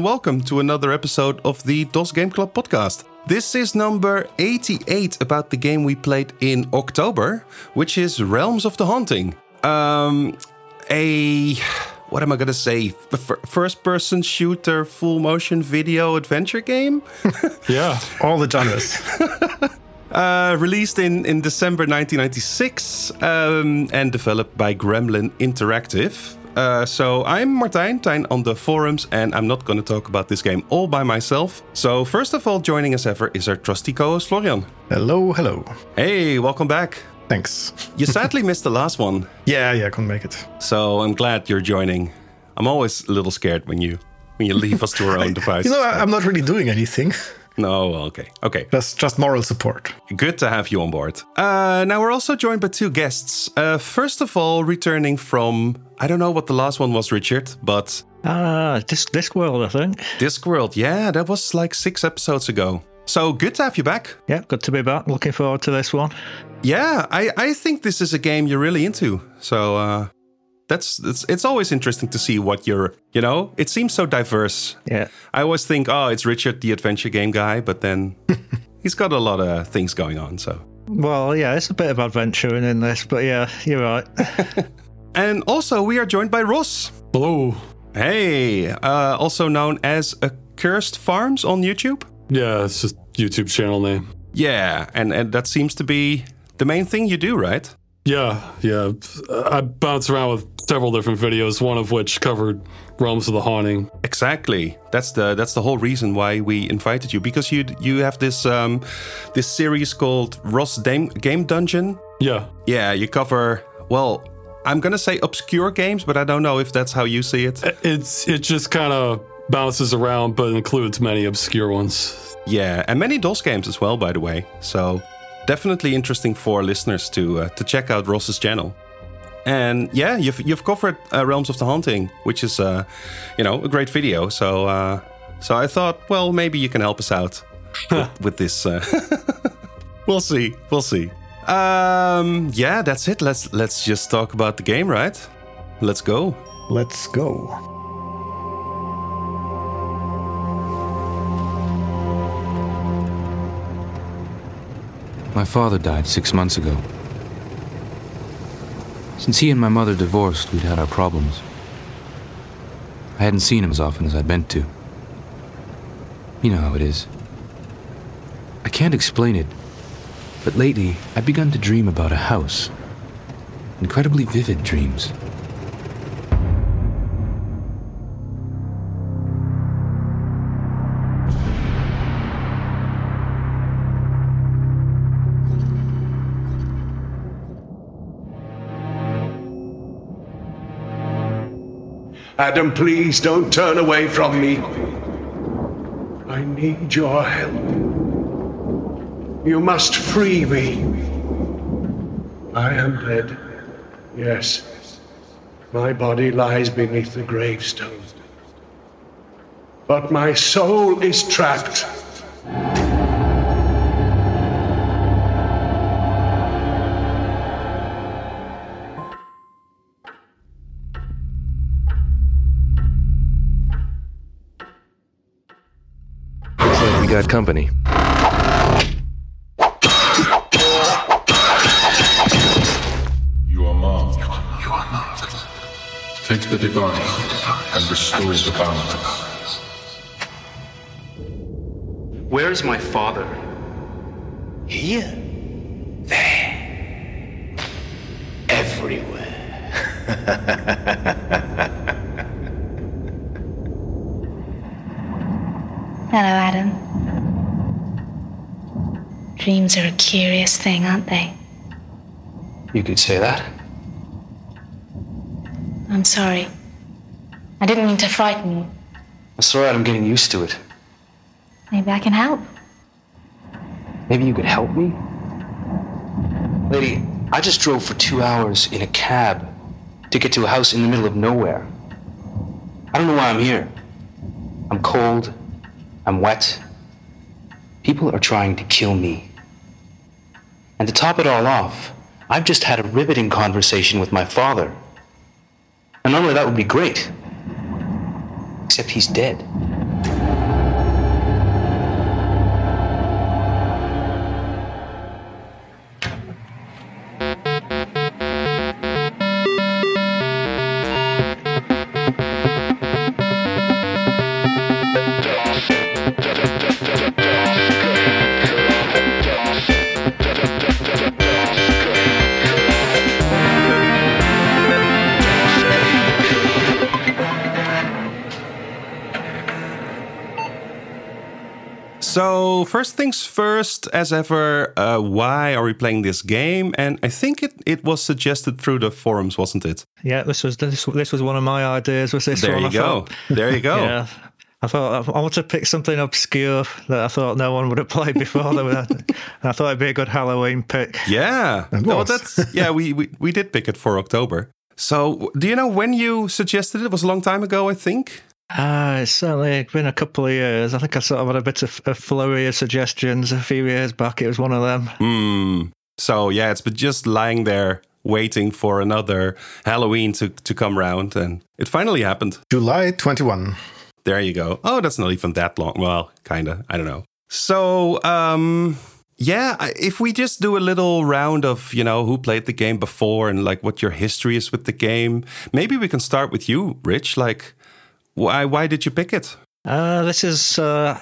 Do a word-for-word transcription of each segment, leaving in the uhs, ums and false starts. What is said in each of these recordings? and welcome to another episode of the DOS Game Club podcast. This is number eighty-eight about the game we played in October, which is Realms of the Haunting. Um, a... What am I going to say? First-person shooter, full-motion video adventure game? Yeah, all the genres. uh, released in, in December nineteen ninety-six um, and developed by Gremlin Interactive. Uh, so I'm Martijn, Tijn on the forums, and I'm not going to talk about this game all by myself. So first of all, joining us ever is our trusty co-host Florian. Hello, hello. Hey, welcome back. Thanks. You sadly missed the last one. Yeah, yeah, I couldn't make it. So I'm glad you're joining. I'm always a little scared when you when you leave us to our own devices. You know, I, I'm not really doing anything. No, okay, okay. That's just moral support. Good to have you on board. Uh, now we're also joined by two guests. Uh, first of all, returning from, I don't know what the last one was, Richard, but... Ah, uh, Disc Discworld, I think. Discworld, yeah, that was like six episodes ago. So good to have you back. Yeah, good to be back. Looking forward to this one. Yeah, I, I think this is a game you're really into. So uh, that's it's, it's always interesting to see what you're, you know, it seems so diverse. Yeah. I always think, oh, it's Richard, the adventure game guy, but then he's got a lot of things going on. So. Well, yeah, it's a bit of adventuring in this, but yeah, you're right. And also we are joined by Ross. Hello. Hey, uh, also known as Accursed Farms on YouTube. Yeah, it's just YouTube channel name. Yeah, and, and that seems to be the main thing you do, right? Yeah, yeah. I bounce around with several different videos, one of which covered Realms of the Haunting. Exactly. That's the that's the whole reason why we invited you, because you you have this um this series called Ross Dame, Game Dungeon. Yeah. Yeah, you cover, well, I'm going to say obscure games, but I don't know if that's how you see it. It's it just kind of bounces around, but includes many obscure ones. Yeah, and many DOS games as well, by the way. So definitely interesting for listeners to uh, to check out Ross's channel. And yeah, you've you've covered uh, Realms of the Haunting, which is uh, you know, a great video. So uh, so I thought, well, maybe you can help us out with, with this. Uh, we'll see, we'll see. Um, yeah, that's it. Let's let's just talk about the game, right? Let's go. Let's go. My father died six months ago. Since he and my mother divorced, we'd had our problems. I hadn't seen him as often as I'd meant to. You know how it is. I can't explain it, but lately I've begun to dream about a house. Incredibly vivid dreams. Adam, please don't turn away from me. I need your help. You must free me. I am dead. Yes. My body lies beneath the gravestone. But my soul is trapped. Got company. You are marked. You are, you are marked. Take the device and restore the balance. Where is my father? Here. There. Everywhere. Hello, Adam. Dreams are a curious thing, aren't they? You could say that. I'm sorry. I didn't mean to frighten you. That's all right, I'm getting used to it. Maybe I can help. Maybe you could help me? Lady, I just drove for two hours in a cab to get to a house in the middle of nowhere. I don't know why I'm here. I'm cold. I'm wet. People are trying to kill me. And to top it all off, I've just had a riveting conversation with my father. And normally that would be great. Except he's dead. So first things first, as ever, uh, why are we playing this game? And I think it, it was suggested through the forums, wasn't it? Yeah, this was this, this was one of my ideas. Was this there one? You I go. Thought, there you go. Yeah, I thought I wanted to pick something obscure that I thought no one would have played before. And I thought it'd be a good Halloween pick. Yeah, no, that's yeah. We, we we did pick it for October. So do you know when you suggested it? It was a long time ago, I think. Ah, uh, it's certainly been a couple of years. I think I sort of had a bit of a flurry of suggestions a few years back. It was one of them. Mm. So, yeah, it's been just lying there waiting for another Halloween to, to come round, and it finally happened. July twenty-first. There you go. Oh, that's not even that long. Well, kind of. I don't know. So, um... yeah, if we just do a little round of, you know, who played the game before and like what your history is with the game, maybe we can start with you, Rich. Like, why why did you pick it? Uh, this is uh,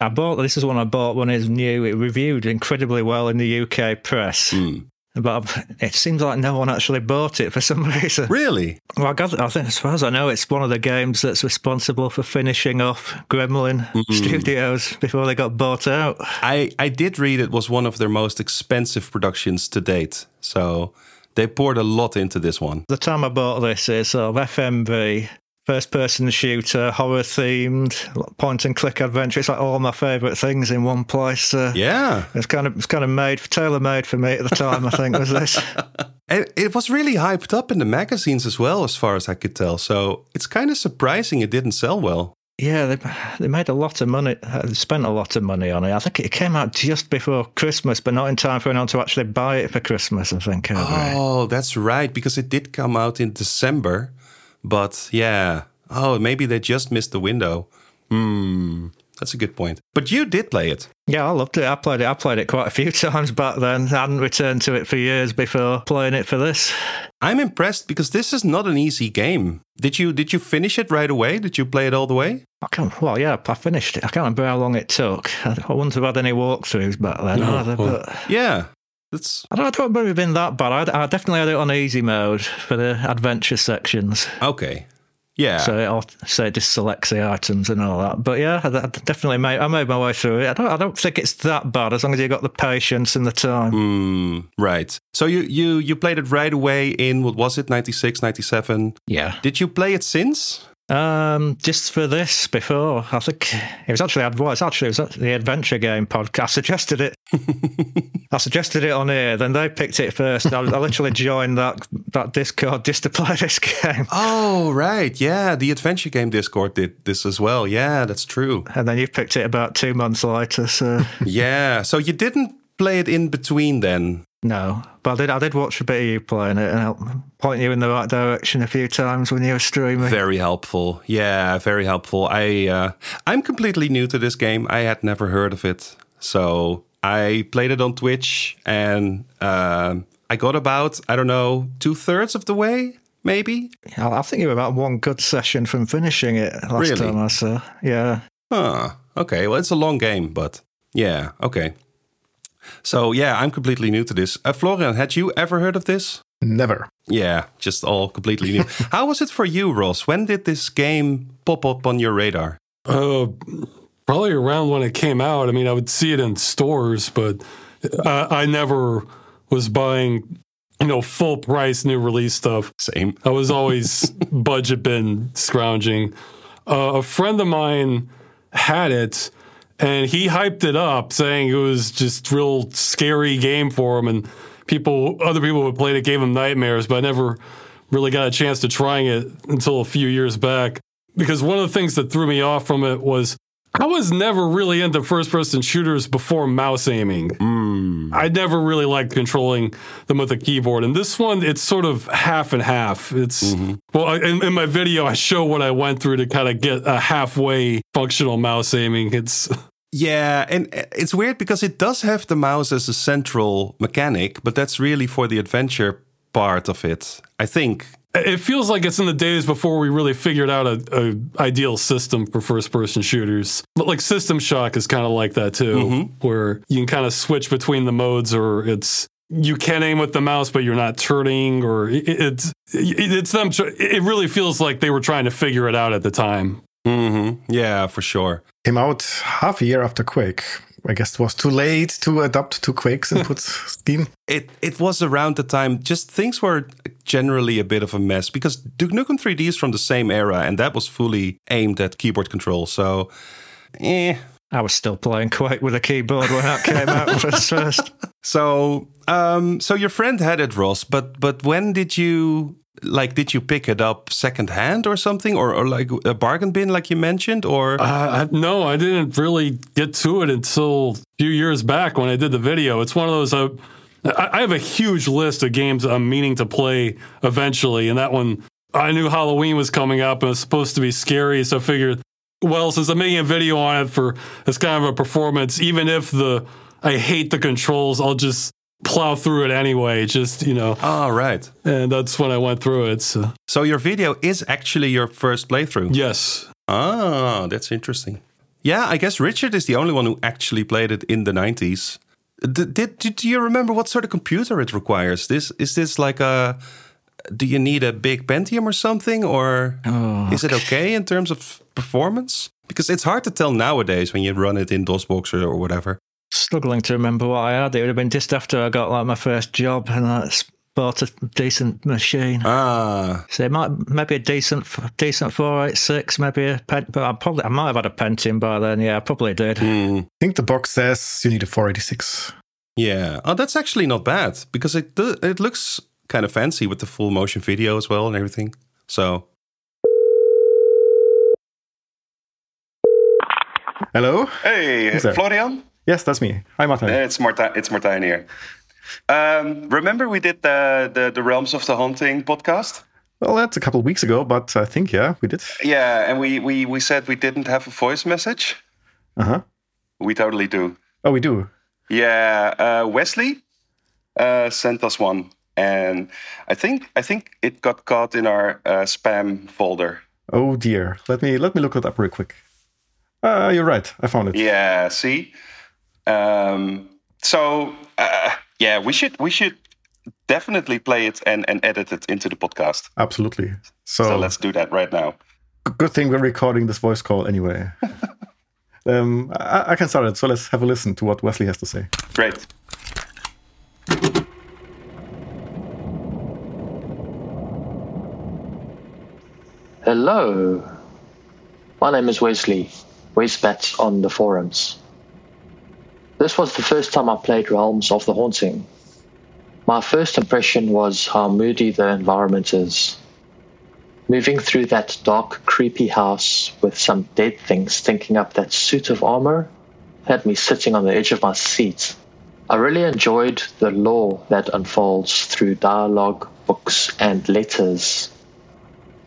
I bought this is one I bought when it's new. It reviewed incredibly well in the U K press, mm. but it seems like no one actually bought it for some reason. Really? Well, I got, I think as far as I know, it's one of the games that's responsible for finishing off Gremlin mm-hmm. Studios before they got bought out. I, I did read it was one of their most expensive productions to date, so they poured a lot into this one. The time I bought this is sort of F M V, first-person shooter, horror-themed, point-and-click adventure. It's like all my favourite things in one place. Uh, yeah, it's kind of it's kind of made tailor-made for me at the time. I think was this. It was really hyped up in the magazines as well, as far as I could tell. So it's kind of surprising it didn't sell well. Yeah, they they made a lot of money. They spent a lot of money on it. I think it came out just before Christmas, but not in time for anyone to actually buy it for Christmas, I think. Oh, that's right, because it did come out in December. But yeah, oh, maybe they just missed the window. Hmm, that's a good point. But you did play it. Yeah, I loved it. I played it. I played it quite a few times back then. I hadn't returned to it for years before playing it for this. I'm impressed because this is not an easy game. Did you did you finish it right away? Did you play it all the way? I can't. Well, yeah, I finished it. I can't remember how long it took. I wouldn't have had any walkthroughs back then no, either. Well, but yeah. It's, I don't remember it being that bad. I, I definitely had it on easy mode for the adventure sections. Okay, yeah. So it, all, so it just selects the items and all that. But yeah, I, I definitely made I made my way through it. I don't I don't think it's that bad as long as you got the patience and the time. Mm, right. So you, you you played it right away in what was it, ninety-six, ninety-seven? Yeah. Did you play it since? Um, just for this before, I think it was actually well, it's actually it was the Adventure Game podcast. I suggested it. I suggested it on here. Then they picked it first. I, I literally joined that that Discord just to play this game. Oh right, yeah, the Adventure Game Discord did this as well. Yeah, that's true. And then you picked it about two months later. So yeah, so you didn't play it in between then. No, but I did, I did watch a bit of you playing it and help point you in the right direction a few times when you were streaming. Very helpful. Yeah, very helpful. I, uh, I'm completely new to this game. I had never heard of it. So I played it on Twitch and uh, I got about, I don't know, two-thirds of the way, maybe? Yeah, I think you were about one good session from finishing it last really? time I saw. Yeah. Huh. Okay, well, it's a long game, but yeah, okay. So, yeah, I'm completely new to this. Uh, Florian, had you ever heard of this? Never. Yeah, just all completely new. How was it for you, Ross? When did this game pop up on your radar? Uh, probably around when it came out. I mean, I would see it in stores, but I, I never was buying, you know, full price new release stuff. Same. I was always budget bin scrounging. Uh, a friend of mine had it. And he hyped it up, saying it was just real scary game for him, and people, other people who played it gave him nightmares. But I never really got a chance to trying it until a few years back, because one of the things that threw me off from it was I was never really into first-person shooters before mouse aiming. Mm. I never really liked controlling them with a keyboard, and this one, it's sort of half and half. It's mm-hmm. well, I, in, in my video, I show what I went through to kind of get a halfway functional mouse aiming. It's Yeah, and it's weird because it does have the mouse as a central mechanic, but that's really for the adventure part of it, I think. It feels like it's in the days before we really figured out a, a ideal system for first-person shooters. But like System Shock is kind of like that too, mm-hmm. where you can kind of switch between the modes, or it's you can aim with the mouse, but you're not turning, or it, it's it's them. It really feels like they were trying to figure it out at the time. Mm-hmm. Yeah, for sure. Came out half a year after Quake. I guess it was too late to adapt to Quake's input scheme. It it was around the time, just things were generally a bit of a mess because Duke Nukem three D is from the same era and that was fully aimed at keyboard control. So, eh. I was still playing Quake with a keyboard when that came out first. So, um, so your friend had it, Ross, but but when did you... Like, did you pick it up secondhand or something, or, or like a bargain bin, like you mentioned, or? Uh, I, no, I didn't really get to it until a few years back when I did the video. It's one of those. Uh, I have a huge list of games I'm meaning to play eventually, and that one I knew Halloween was coming up and it's supposed to be scary, so I figured, well, since I'm making a video on it for it's kind of a performance, even if the I hate the controls, I'll just plow through it anyway, just, you know. Oh, right. And that's when I went through it. So, so your video is actually your first playthrough? Yes. Ah, that's interesting. Yeah, I guess Richard is the only one who actually played it in the nineties. D- did, did do you remember what sort of computer it requires? This is this like a... Do you need a big Pentium or something? Or oh, is it okay in terms of performance? Because it's hard to tell nowadays when you run it in DOSBox or, or whatever. Struggling to remember what I had. It would have been just after I got like my first job and I bought a decent machine. Ah, so it might maybe a decent, decent four eighty-six, maybe a pen. But I probably I might have had a Pentium by then. Yeah, I probably did. Mm. I think the box says you need a four eighty-six. Yeah. Oh, that's actually not bad because it it looks kind of fancy with the full motion video as well and everything. So. Hello. Hey, Florian. Yes, that's me. Hi, Martijn. It's Martijn. It's Martijn here. Um, remember we did the, the the Realms of the Haunting podcast? Well, that's a couple of weeks ago, but I think, yeah, we did. Yeah, and we, we, we said we didn't have a voice message. Uh-huh. We totally do. Oh, we do? Yeah. Uh, Wesley uh, sent us one, and I think I think it got caught in our uh, spam folder. Oh, dear. Let me, let me look it up real quick. Uh, you're right. I found it. Yeah, see? Um, so, uh, yeah, we should we should definitely play it and, and edit it into the podcast. Absolutely. So, so let's do that right now. Good thing we're recording this voice call anyway. um, I, I can start it, so let's have a listen to what Wesley has to say. Great. Hello. My name is Wesley. Wesbats on the forums. This was the first time I played Realms of the Haunting. My first impression was how moody the environment is. Moving through that dark, creepy house with some dead thing stinking up that suit of armor had me sitting on the edge of my seat. I really enjoyed the lore that unfolds through dialogue, books, and letters.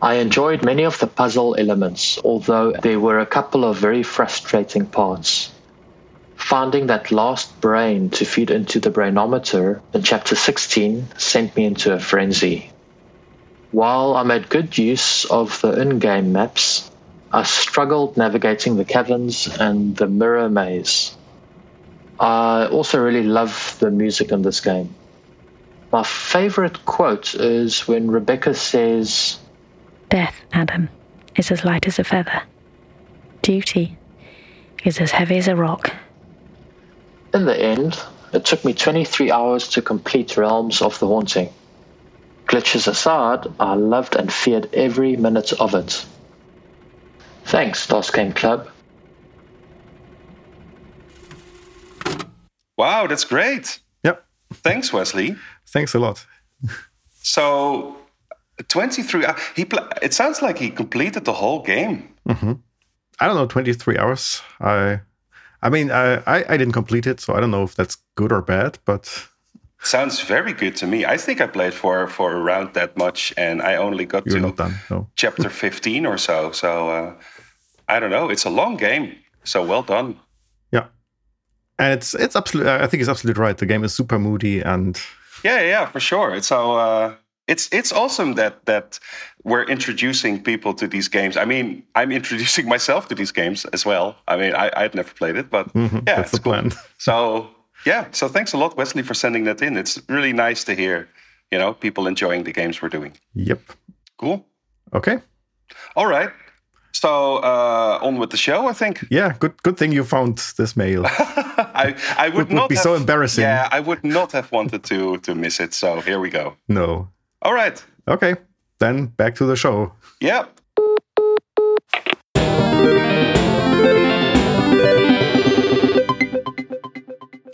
I enjoyed many of the puzzle elements, although there were a couple of very frustrating parts. Finding that last brain to feed into the brainometer in chapter sixteen sent me into a frenzy. While I made good use of the in-game maps, I struggled navigating the caverns and the mirror maze. I also really love the music in this game. My favorite quote is when Rebecca says, "Death, Adam, is as light as a feather. Duty is as heavy as a rock." In the end, it took me twenty-three hours to complete Realms of the Haunting. Glitches aside, I loved and feared every minute of it. Thanks, DOS Game Club. Wow, that's great. Yep. Thanks, Wesley. Thanks a lot. So, twenty-three hours. He pl- it sounds like he completed the whole game. Mm-hmm. I don't know, twenty-three hours. I... I mean, I, I, I didn't complete it, so I don't know if that's good or bad, but... Sounds very good to me. I think I played for, for around that much, and I only got You're to not done, no. chapter fifteen or so. So, uh, I don't know. It's a long game, so well done. Yeah. And it's it's absolutely... I think it's absolutely right. The game is super moody and... Yeah, yeah, for sure. So, uh, it's it's awesome that that we're introducing people to these games. I mean, I'm introducing myself to these games as well. I mean, I, I'd never played it, but mm-hmm, yeah, that's it's the cool. plan. So yeah, so thanks a lot, Wesley, for sending that in. It's really nice to hear, you know, people enjoying the games we're doing. Yep. Cool. Okay. All right. So uh, on with the show, I think. Yeah, good good thing you found this mail. I, I would, would not would be have, so embarrassing. Yeah, I would not have wanted to to miss it. So here we go. No. All right. Okay, then back to the show. Yeah.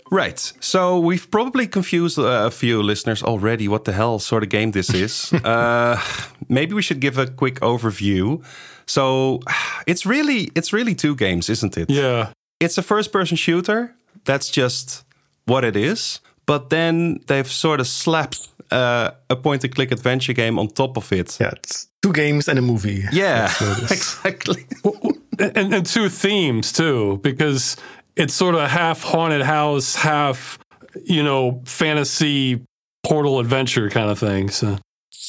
Right, so we've probably confused a few listeners already what the hell sort of game this is. uh, maybe we should give a quick overview. So it's really it's really two games, isn't it? Yeah. It's a first-person shooter. That's just what it is. But then they've sort of slapped uh, a point-and-click adventure game on top of it. Yeah, it's two games and a movie. Yeah, exactly. and, and two themes, too, because... it's sort of half haunted house, half, you know, fantasy portal adventure kind of thing. So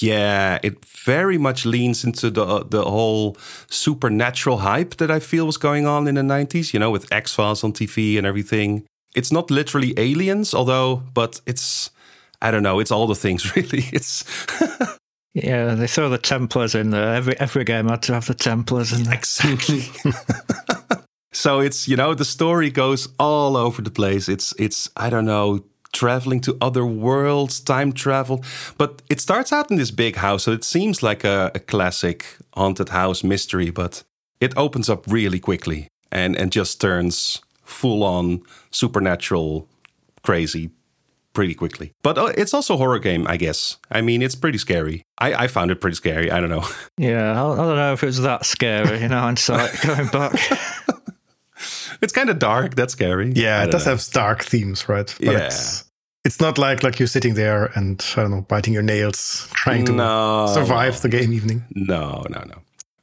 yeah, it very much leans into the the whole supernatural hype that I feel was going on in the nineties, you know, with X-Files on T V and everything. It's not literally aliens, although, but it's, I don't know, it's all the things, really. It's... yeah, they throw the Templars in there. Every, every game had to have the Templars in there. Exactly. So it's, you know, the story goes all over the place. It's, it's I don't know, traveling to other worlds, time travel. But it starts out in this big house, so it seems like a, a classic haunted house mystery, but it opens up really quickly and, and just turns full-on supernatural crazy pretty quickly. But it's also a horror game, I guess. I mean, it's pretty scary. I, I found it pretty scary. I don't know. Yeah, I don't know if it was that scary, you know, in hindsight, going back... It's kind of dark. That's scary. Yeah, it does know. have dark themes, right? But yeah. It's, it's not like, like you're sitting there and, I don't know, biting your nails, trying to no, survive no. the game evening. No, no, no.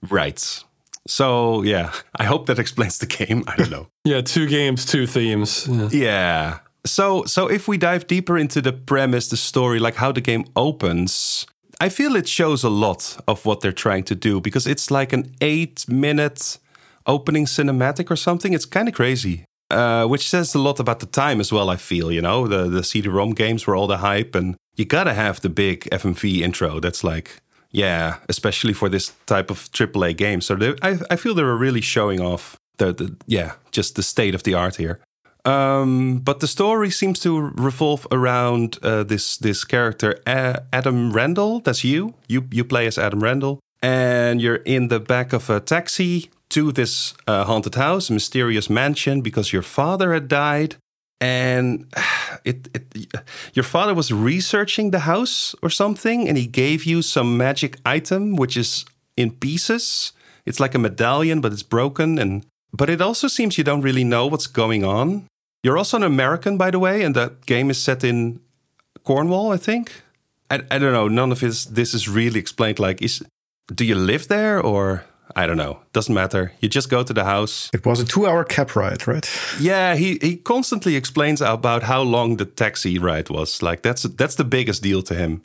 Right. So, yeah, I hope that explains the game. I don't know. yeah, two games, two themes. Yeah. yeah. So, so if we dive deeper into the premise, the story, like how the game opens, I feel it shows a lot of what they're trying to do because it's like an eight-minute... opening cinematic or something. It's kind of crazy, uh, which says a lot about the time as well, I feel, you know, the, the C D-ROM games were all the hype and you gotta have the big F M V intro. That's like, yeah, especially for this type of triple A game. So they, I, I feel they were really showing off the, the yeah, just the state of the art here. Um, but the story seems to revolve around uh, this this character, uh, Adam Randall. That's you. You, you play as Adam Randall and you're in the back of a taxi to this uh, haunted house, mysterious mansion, because your father had died, and it, it, your father was researching the house or something, and he gave you some magic item, which is in pieces. It's like a medallion, but it's broken, and but it also seems you don't really know what's going on. You're also an American, by the way, and that game is set in Cornwall, I think. I, I don't know, none of this, this is really explained, like, is do you live there, or... I don't know. Doesn't matter. You just go to the house. It was a two-hour cab ride, right? Yeah, he, he constantly explains about how long the taxi ride was. Like, that's that's the biggest deal to him.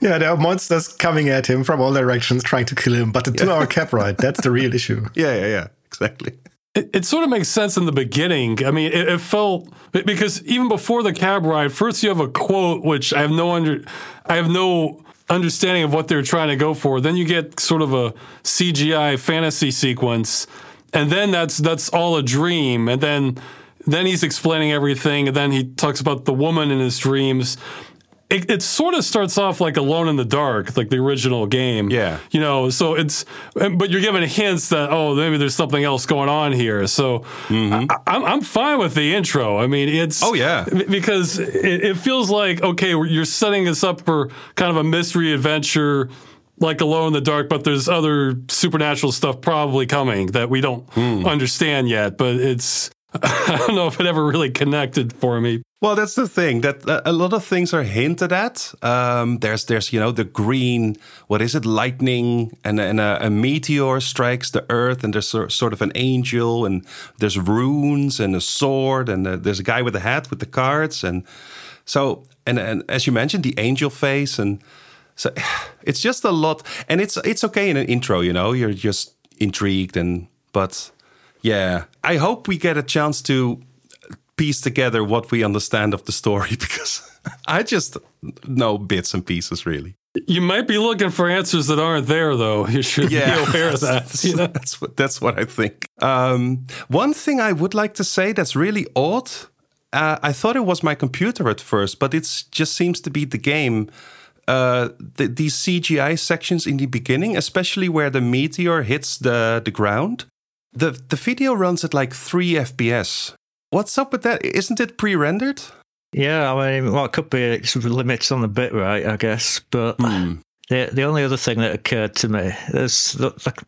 yeah, there are monsters coming at him from all directions trying to kill him. But the two-hour yeah. cab ride, that's the real issue. Yeah, yeah, yeah. Exactly. It, it sort of makes sense in the beginning. I mean, it, it felt... Because even before the cab ride, first you have a quote, which I have no under... I have no... understanding of what they're trying to go for. Then you get sort of a C G I fantasy sequence, and then that's that's all a dream. And then then he's explaining everything, and then he talks about the woman in his dreams. It, it sort of starts off like Alone in the Dark, like the original game. Yeah. You know, so it's... But you're given hints that, oh, maybe there's something else going on here. So mm-hmm. I, I'm, I'm fine with the intro. I mean, it's... Oh, yeah. Because it, it feels like, okay, you're setting this up for kind of a mystery adventure like Alone in the Dark, but there's other supernatural stuff probably coming that we don't mm. understand yet. But it's... I don't know if it ever really connected for me. Well, that's the thing that uh, a lot of things are hinted at. Um, there's, there's, you know, the green, what is it, lightning, and and a, a meteor strikes the earth, and there's a, sort of an angel, and there's runes, and a sword, and a, there's a guy with a hat with the cards, and so, and and as you mentioned, the angel face, and so it's just a lot, and it's it's okay in an intro, you know, you're just intrigued, and but. Yeah, I hope we get a chance to piece together what we understand of the story because I just know bits and pieces, really. You might be looking for answers that aren't there, though. You should yeah, be aware of that. You know? That's what that's what I think. Um, one thing I would like to say that's really odd. Uh, I thought it was my computer at first, but it just seems to be the game. Uh, the, these C G I sections in the beginning, especially where the meteor hits the the ground, the the video runs at like three F P S. What's up with that? Isn't it pre-rendered? Yeah, I mean, well, it could be limits on the bit rate, I guess. But mm. the the only other thing that occurred to me is like,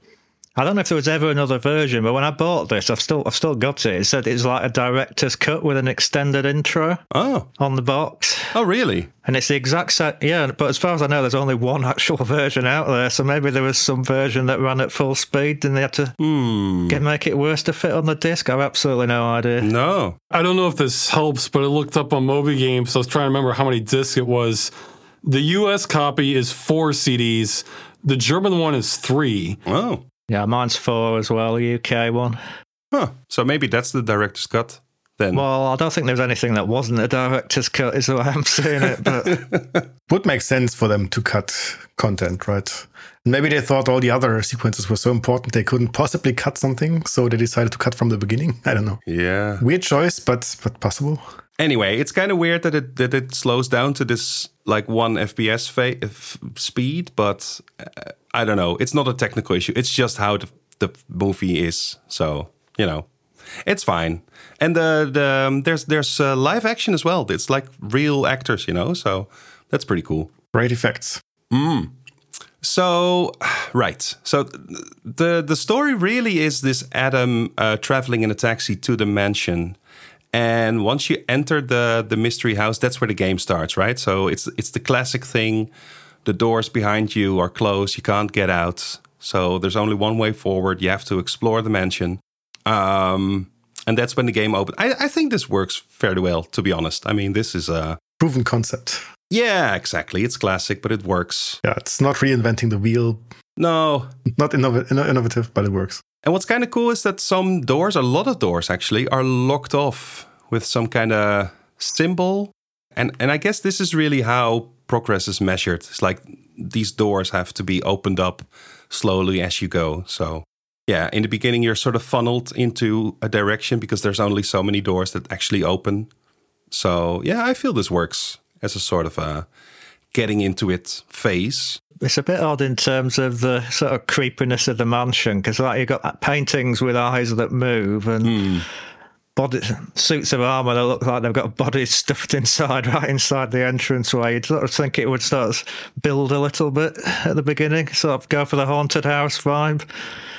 I don't know if there was ever another version, but when I bought this, I've still I've still got it. It said it's like a director's cut with an extended intro. Oh. On the box. Oh, really? And it's the exact same. Yeah, but as far as I know, there's only one actual version out there. So maybe there was some version that ran at full speed, and they had to mm. get make it worse to fit on the disc. I have absolutely no idea. No, I don't know if this helps, but I looked up on Moby Games. So I was trying to remember how many discs it was. The U S copy is four C Ds. The German one is three. Wow. Yeah, mine's four as well. The U K one. Huh. So maybe that's the director's cut. Then. Well, I don't think there's anything that wasn't a director's cut, is the way I'm saying it. But would make sense for them to cut content, right? And maybe they thought all the other sequences were so important they couldn't possibly cut something, so they decided to cut from the beginning. I don't know. Yeah, weird choice, but but possible. Anyway, it's kind of weird that it that it slows down to this like one F P S fa- f- speed, but uh, I don't know. It's not a technical issue. It's just how the, the movie is. So you know. It's fine, and the, the um, there's there's uh, live action as well. It's like real actors, you know, so that's pretty cool. Great effects. Mm. So, right. So the the story really is this Adam uh, traveling in a taxi to the mansion, and once you enter the the mystery house, that's where the game starts, right? So it's it's the classic thing. The doors behind you are closed. You can't get out. So there's only one way forward. You have to explore the mansion. Um, and that's when the game opens. I, I think this works fairly well, to be honest. I mean, this is a proven concept. Yeah, exactly. It's classic, but it works. Yeah, it's not reinventing the wheel. No. Not innov- innovative, but it works. And what's kind of cool is that some doors, a lot of doors actually, are locked off with some kind of symbol. And, and I guess this is really how progress is measured. It's like these doors have to be opened up slowly as you go, so... Yeah, in the beginning, you're sort of funneled into a direction because there's only so many doors that actually open. So, yeah, I feel this works as a sort of a getting into it phase. It's a bit odd in terms of the sort of creepiness of the mansion because, like, you've got paintings with eyes that move and mm. body, suits of armour that look like they've got bodies stuffed inside, right inside the entranceway. You'd sort of think it would start to build a little bit at the beginning, sort of go for the haunted house vibe.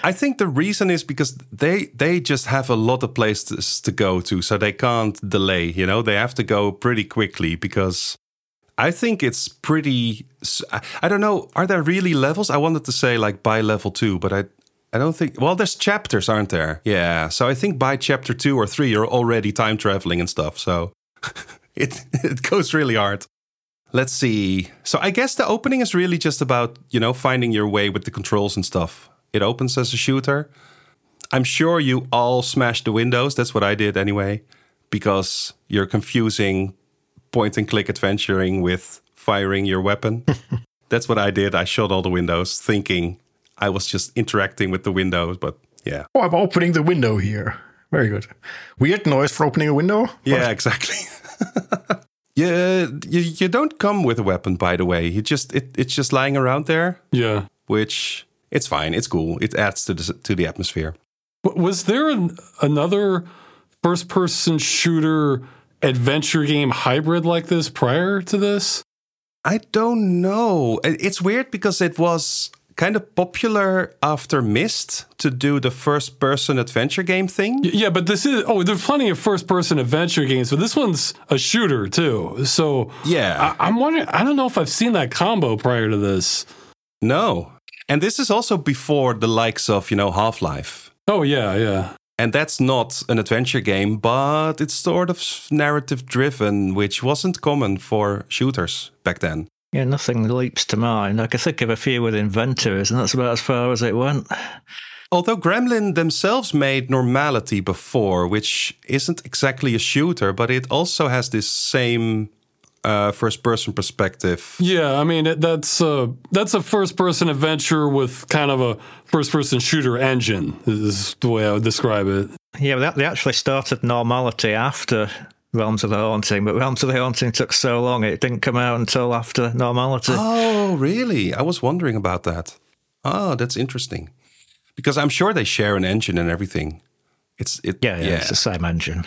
I think the reason is because they they just have a lot of places to go to, so they can't delay, you know? They have to go pretty quickly because I think it's pretty... I don't know, are there really levels? I wanted to say like by level two, but I I don't think... Well, there's chapters, aren't there? Yeah, so I think by chapter two or three, you're already time traveling and stuff, so it it goes really hard. Let's see. So I guess the opening is really just about, you know, finding your way with the controls and stuff. It opens as a shooter. I'm sure you all smashed the windows. That's what I did anyway, because you're confusing point-and-click adventuring with firing your weapon. That's what I did. I shot all the windows, thinking I was just interacting with the windows, but yeah. Oh, I'm opening the window here. Very good. Weird noise for opening a window. Yeah, exactly. Yeah, you, you don't come with a weapon, by the way. You just it, it's just lying around there. Yeah. Which... It's fine. It's cool. It adds to the, to the atmosphere. Was there an, another first-person shooter adventure game hybrid like this prior to this? I don't know. It's weird because it was kind of popular after Myst to do the first-person adventure game thing. Yeah, but this is... Oh, there's plenty of first-person adventure games, but this one's a shooter, too. So yeah, I, I'm wondering... I don't know if I've seen that combo prior to this. No. And this is also before the likes of, you know, Half-Life. Oh, yeah, yeah. And that's not an adventure game, but it's sort of narrative-driven, which wasn't common for shooters back then. Yeah, nothing leaps to mind. I can think of a few with Inventors, and that's about as far as it went. Although Gremlin themselves made Normality before, which isn't exactly a shooter, but it also has this same uh, first-person perspective. Yeah, I mean, it, that's, uh, that's a first-person adventure with kind of a first-person shooter engine, is the way I would describe it. Yeah, well, they actually started Normality after Realms of the Haunting, but Realms of the Haunting took so long it didn't come out until after Normality. Oh, really? I was wondering about that. Oh, that's interesting. Because I'm sure they share an engine and everything. It's it, yeah, yeah, yeah, it's the same engine.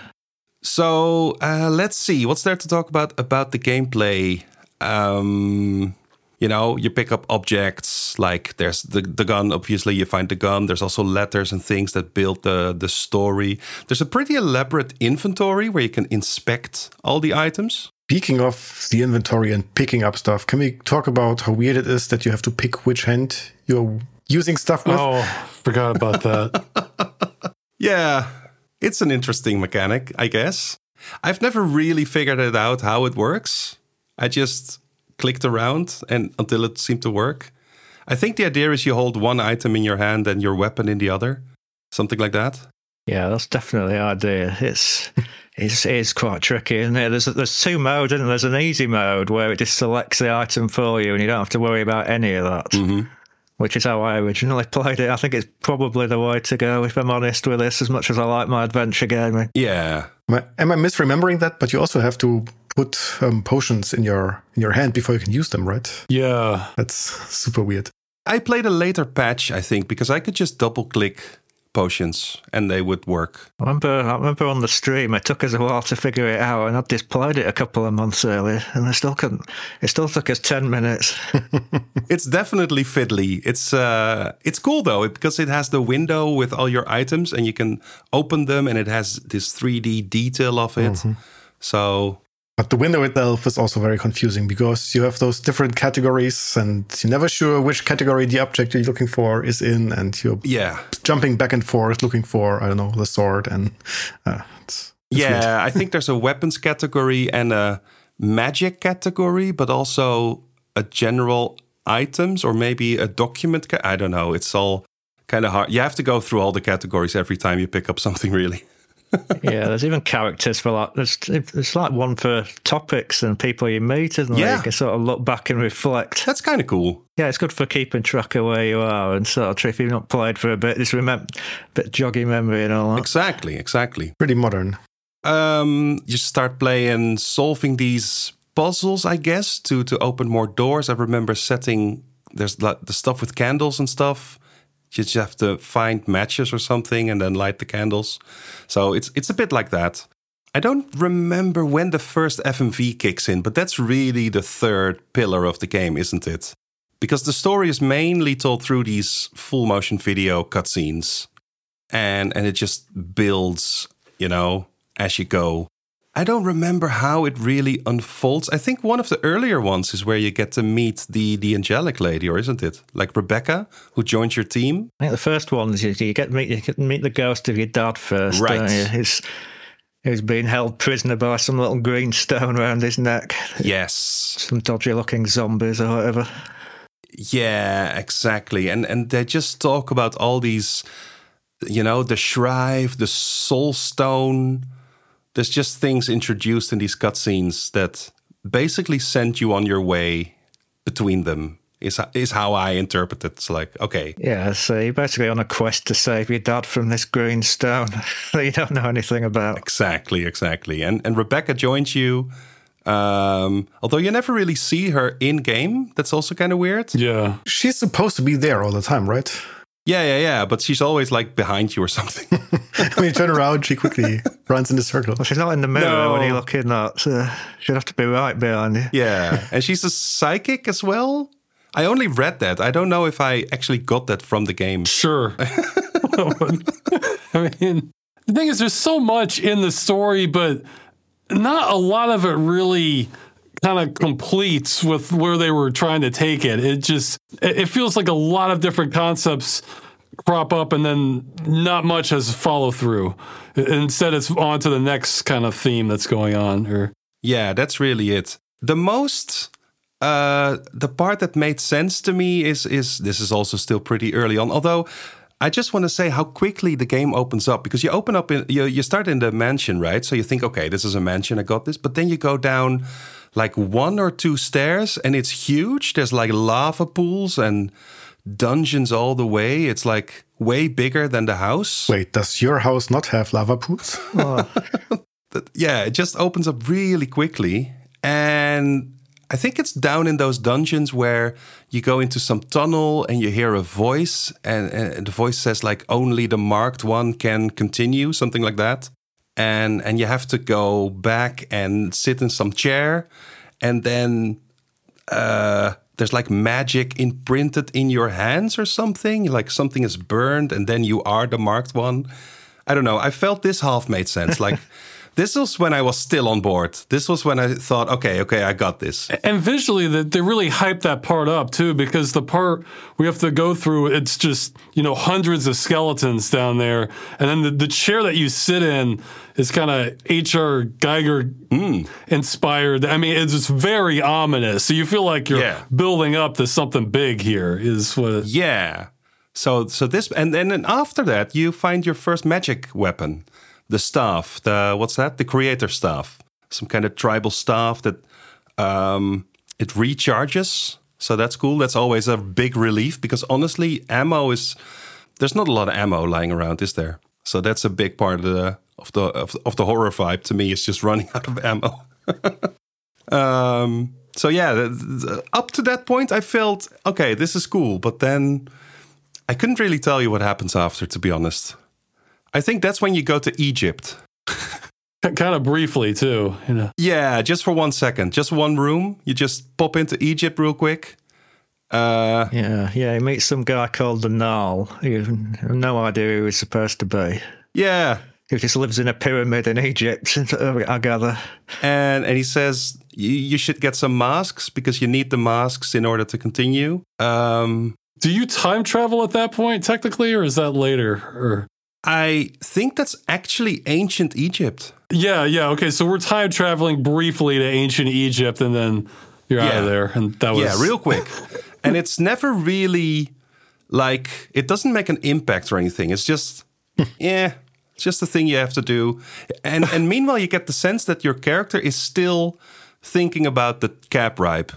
So uh, let's see, what's there to talk about about the gameplay? Um, you know, you pick up objects, like there's the, the gun, obviously you find the gun. There's also letters and things that build the, the story. There's a pretty elaborate inventory where you can inspect all the items. Speaking of the inventory and picking up stuff, can we talk about how weird it is that you have to pick which hand you're using stuff with? Oh, forgot about that. Yeah, it's an interesting mechanic, I guess. I've never really figured it out how it works. I just clicked around and until it seemed to work. I think the idea is you hold one item in your hand and your weapon in the other, something like that. Yeah, that's definitely the idea. It's it's it is quite tricky, isn't it? There's there's two modes, isn't there? There's an easy mode where it just selects the item for you, and you don't have to worry about any of that. Mm-hmm. Which is how I originally played it. I think it's probably the way to go, if I'm honest with this, as much as I like my adventure gaming. Yeah. Am I, am I misremembering that? But you also have to put um, potions in your in your hand before you can use them, right? Yeah. That's super weird. I played a later patch, I think, because I could just double-click potions and they would work. I remember, I remember on the stream, it took us a while to figure it out, and I'd just played it a couple of months earlier and I still couldn't. It still took us ten minutes. It's definitely fiddly. It's uh, it's cool though, because it has the window with all your items and you can open them, and it has this three D detail of it. Mm-hmm. So... But the window itself is also very confusing because you have those different categories and you're never sure which category the object you're looking for is in, and you're yeah. jumping back and forth looking for, I don't know, the sword. And uh, it's, it's Yeah, weird. I think there's a weapons category and a magic category, but also a general items or maybe a document. Ca- I don't know. It's all kind of hard. You have to go through all the categories every time you pick up something, really. Yeah, there's even characters for like, there's, it's like one for topics and people you meet, isn't there? Yeah. You can sort of look back and reflect. That's kind of cool. Yeah, it's good for keeping track of where you are and sort of, if you've not played for a bit, just remember, a bit joggy memory and all that. Exactly, exactly. Pretty modern. Um, you start playing, solving these puzzles, I guess, to, to open more doors. I remember setting, there's the stuff with candles and stuff. You just have to find matches or something and then light the candles. So it's it's a bit like that. I don't remember when the first F M V kicks in, but that's really the third pillar of the game, isn't it? Because the story is mainly told through these full motion video cutscenes. And, and it just builds, you know, as you go. I don't remember how it really unfolds. I think one of the earlier ones is where you get to meet the, the angelic lady, or isn't it? Like Rebecca, who joins your team. I think the first one is you, you get to meet, you get to meet the ghost of your dad first. Right. Don't you? He's, he's being held prisoner by some little green stone around his neck. Yes. Some dodgy-looking zombies or whatever. Yeah, exactly. And, and they just talk about all these, you know, the shrive, the soul stone... There's just things introduced in these cutscenes that basically send you on your way between them, is is how I interpret it. It's like, okay. Yeah, so you're basically on a quest to save your dad from this green stone that you don't know anything about. Exactly, exactly. And and Rebecca joins you, um, although you never really see her in-game. That's also kind of weird. Yeah. She's supposed to be there all the time, right? Yeah, yeah, yeah, but she's always, like, behind you or something. When you turn around, she quickly runs in a circle. Well, she's not in the mirror no. when you look in that, so she'd have to be right behind you. Yeah, and she's a psychic as well? I only read that. I don't know if I actually got that from the game. Sure. I mean, the thing is, there's so much in the story, but not a lot of it really... kind of completes with where they were trying to take it. It just, it feels like a lot of different concepts crop up and then not much has follow through. Instead, it's on to the next kind of theme that's going on. Or yeah, that's really it. The most, uh, the part that made sense to me is, is this is also still pretty early on. Although I just want to say how quickly the game opens up, because you open up in you you start in the mansion, right? So you think, okay, this is a mansion, I got this. But then you go down like one or two stairs, and it's huge. There's like lava pools and dungeons all the way. It's like way bigger than the house. Wait, does your house not have lava pools? Oh. Yeah, it just opens up really quickly. And I think it's down in those dungeons where you go into some tunnel and you hear a voice, and, and the voice says like, only the marked one can continue, something like that. And and you have to go back and sit in some chair, and then uh, there's like magic imprinted in your hands or something, like something is burned and then you are the marked one. I don't know. I felt this half made sense. Like, this was when I was still on board. This was when I thought, okay, okay, I got this. And visually, they really hyped that part up, too, because the part we have to go through, it's just, you know, hundreds of skeletons down there. And then the, the chair that you sit in is kind of H R. Geiger mm. inspired. I mean, it's very ominous. So you feel like you're yeah. building up to something big here is what... It, yeah. So so this... And then and after that, you find your first magic weapon. The staff, the what's that? The creator staff, some kind of tribal staff that um, it recharges. So that's cool. That's always a big relief, because honestly, ammo is there's not a lot of ammo lying around, is there? So that's a big part of the of the of, of the horror vibe to me, is just running out of ammo. um, so yeah, the, the, up to that point, I felt okay, this is cool, but then I couldn't really tell you what happens after, to be honest. I think that's when you go to Egypt. Kind of briefly, too. You know. Yeah, just for one second. Just one room. You just pop into Egypt real quick. Uh, yeah, yeah. You meet some guy called the Gnarl. You have no idea who he's supposed to be. Yeah. Who just lives in a pyramid in Egypt, I gather. And and he says, you should get some masks, because you need the masks in order to continue. Um, Do you time travel at that point, technically, or is that later? Or... I think that's actually ancient Egypt. Yeah, yeah. Okay, so we're time traveling briefly to ancient Egypt, and then you're yeah. out of there. And that was yeah, real quick. And it's never really like it doesn't make an impact or anything. It's just yeah, it's just a thing you have to do. And and meanwhile, you get the sense that your character is still thinking about the cab ride,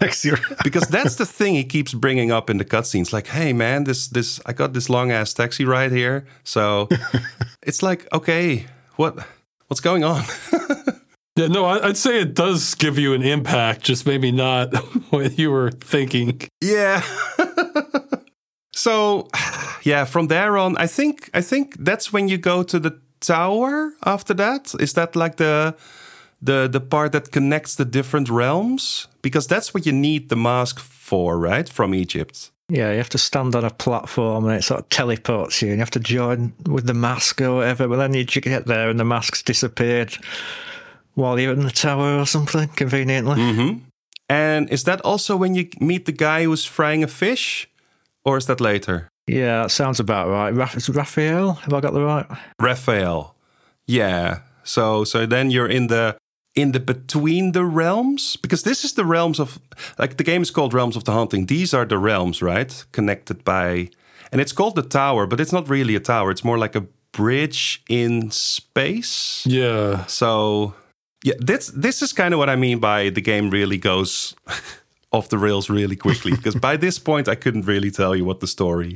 because that's the thing he keeps bringing up in the cutscenes. Like, hey man, this this I got this long ass taxi ride here. So it's like, okay, what what's going on? Yeah, no, I'd say it does give you an impact, just maybe not what you were thinking. Yeah. So yeah, from there on, I think I think that's when you go to the tower. After that, is that like the The the part that connects the different realms? Because that's what you need the mask for, right? From Egypt. Yeah, you have to stand on a platform and it sort of teleports you, and you have to join with the mask or whatever, but then you get there and the mask's disappeared while you're in the tower or something, conveniently. Mm-hmm. And is that also when you meet the guy who's frying a fish? Or is that later? Yeah, that sounds about right. Raphael? Have I got the right? Raphael. Yeah. So so then you're in the... in the between the realms, because this is the realms of, like, the game is called Realms of the Haunting. These are the realms, right? Connected by, and it's called the tower, but it's not really a tower. It's more like a bridge in space. Yeah. So, yeah, this this is kind of what I mean by the game really goes off the rails really quickly. Because by this point, I couldn't really tell you what the story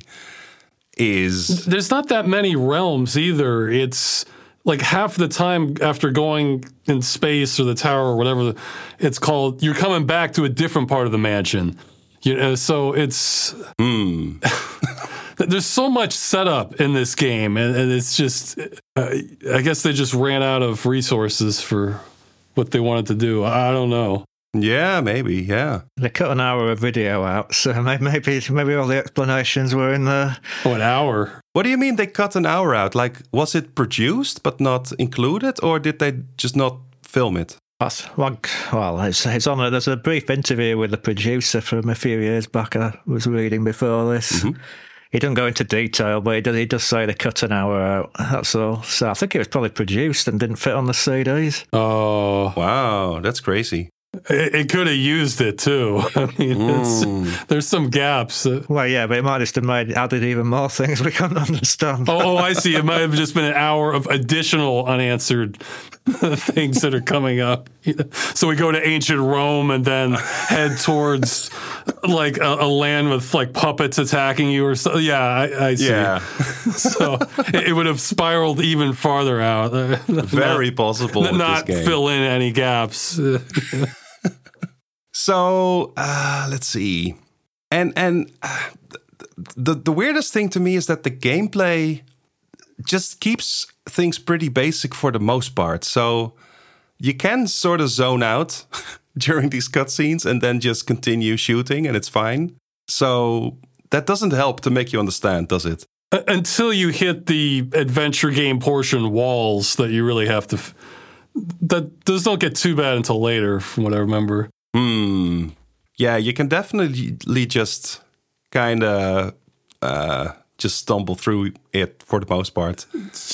is. There's not that many realms either. It's... like half the time after going in space or the tower or whatever it's called, you're coming back to a different part of the mansion. You know, so it's mm. There's so much setup in this game, and, and it's just uh, I guess they just ran out of resources for what they wanted to do. I don't know. Yeah, maybe. Yeah, they cut an hour of video out, so maybe maybe all the explanations were in there. Oh, an hour. What do you mean they cut an hour out? Like, was it produced but not included, or did they just not film it? That's, well, well, it's, it's on. A, there's a brief interview with the producer from a few years back. I was reading before this. Mm-hmm. He doesn't go into detail, but he does, he does say they cut an hour out. That's all. So I think it was probably produced and didn't fit on the C Ds. Oh, wow, that's crazy. It, it could have used it too. I mean, mm. it's, there's some gaps. Well, yeah, but it might just have made added even more things we can't understand. oh, oh, I see. It might have just been an hour of additional unanswered things that are coming up. So we go to ancient Rome and then head towards like a, a land with like puppets attacking you or something. Yeah, I, I see. Yeah. So it, it would have spiraled even farther out. Very not, possible. Not, not this game. Fill in any gaps. So uh, let's see, and and uh, the the weirdest thing to me is that the gameplay just keeps things pretty basic for the most part. So you can sort of zone out during these cutscenes and then just continue shooting, and it's fine. So that doesn't help to make you understand, does it? Until you hit the adventure game portion walls that you really have to. F- that those don't get too bad until later, from what I remember. Hmm. Yeah, you can definitely just kind of uh, just stumble through it for the most part.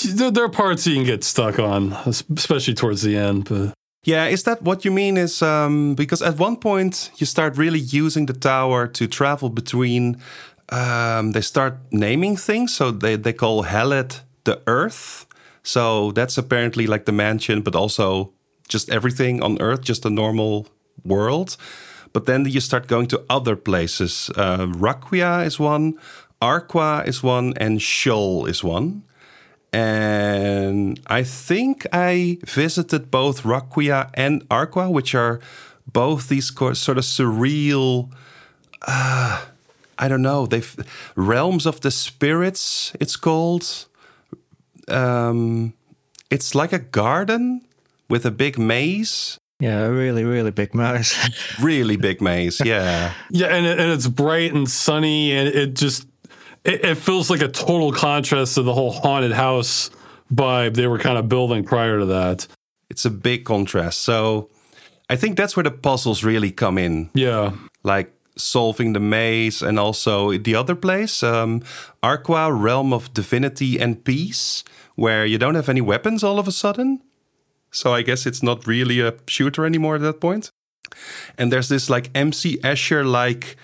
There are parts you can get stuck on, especially towards the end. But yeah, is that what you mean? Is um, because at one point you start really using the tower to travel between. Um, they start naming things, so they they call Hellet the Earth. So that's apparently like the mansion, but also just everything on Earth, just a normal world. But then you start going to other places. Uh, Raquia is one, Arqua is one, and Shoal is one. And I think I visited both Raquia and Arqua, which are both these co- sort of surreal, uh, I don't know, they've realms of the spirits, it's called. Um, it's like a garden with a big maze. Yeah, a really, really big maze. Really big maze, yeah. Yeah, and it, and it's bright and sunny, and it just it, it feels like a total contrast to the whole haunted house vibe they were kind of building prior to that. It's a big contrast. So I think that's where the puzzles really come in. Yeah. Like solving the maze and also the other place, um, Arqua, Realm of Divinity and Peace, where you don't have any weapons all of a sudden. So I guess it's not really a shooter anymore at that point. And there's this like M C Escher-like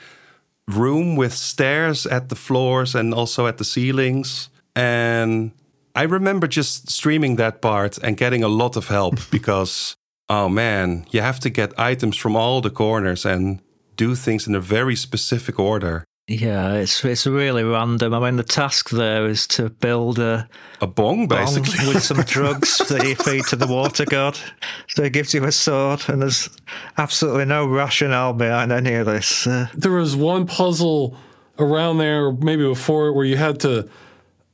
room with stairs at the floors and also at the ceilings. And I remember just streaming that part and getting a lot of help because, oh man, you have to get items from all the corners and do things in a very specific order. Yeah, it's it's really random. I mean, the task there is to build a... A bong, basically. Bong with some drugs that you feed to the water god. So it gives you a sword, and there's absolutely no rationale behind any of this. Uh, there was one puzzle around there, maybe before it, where you had to,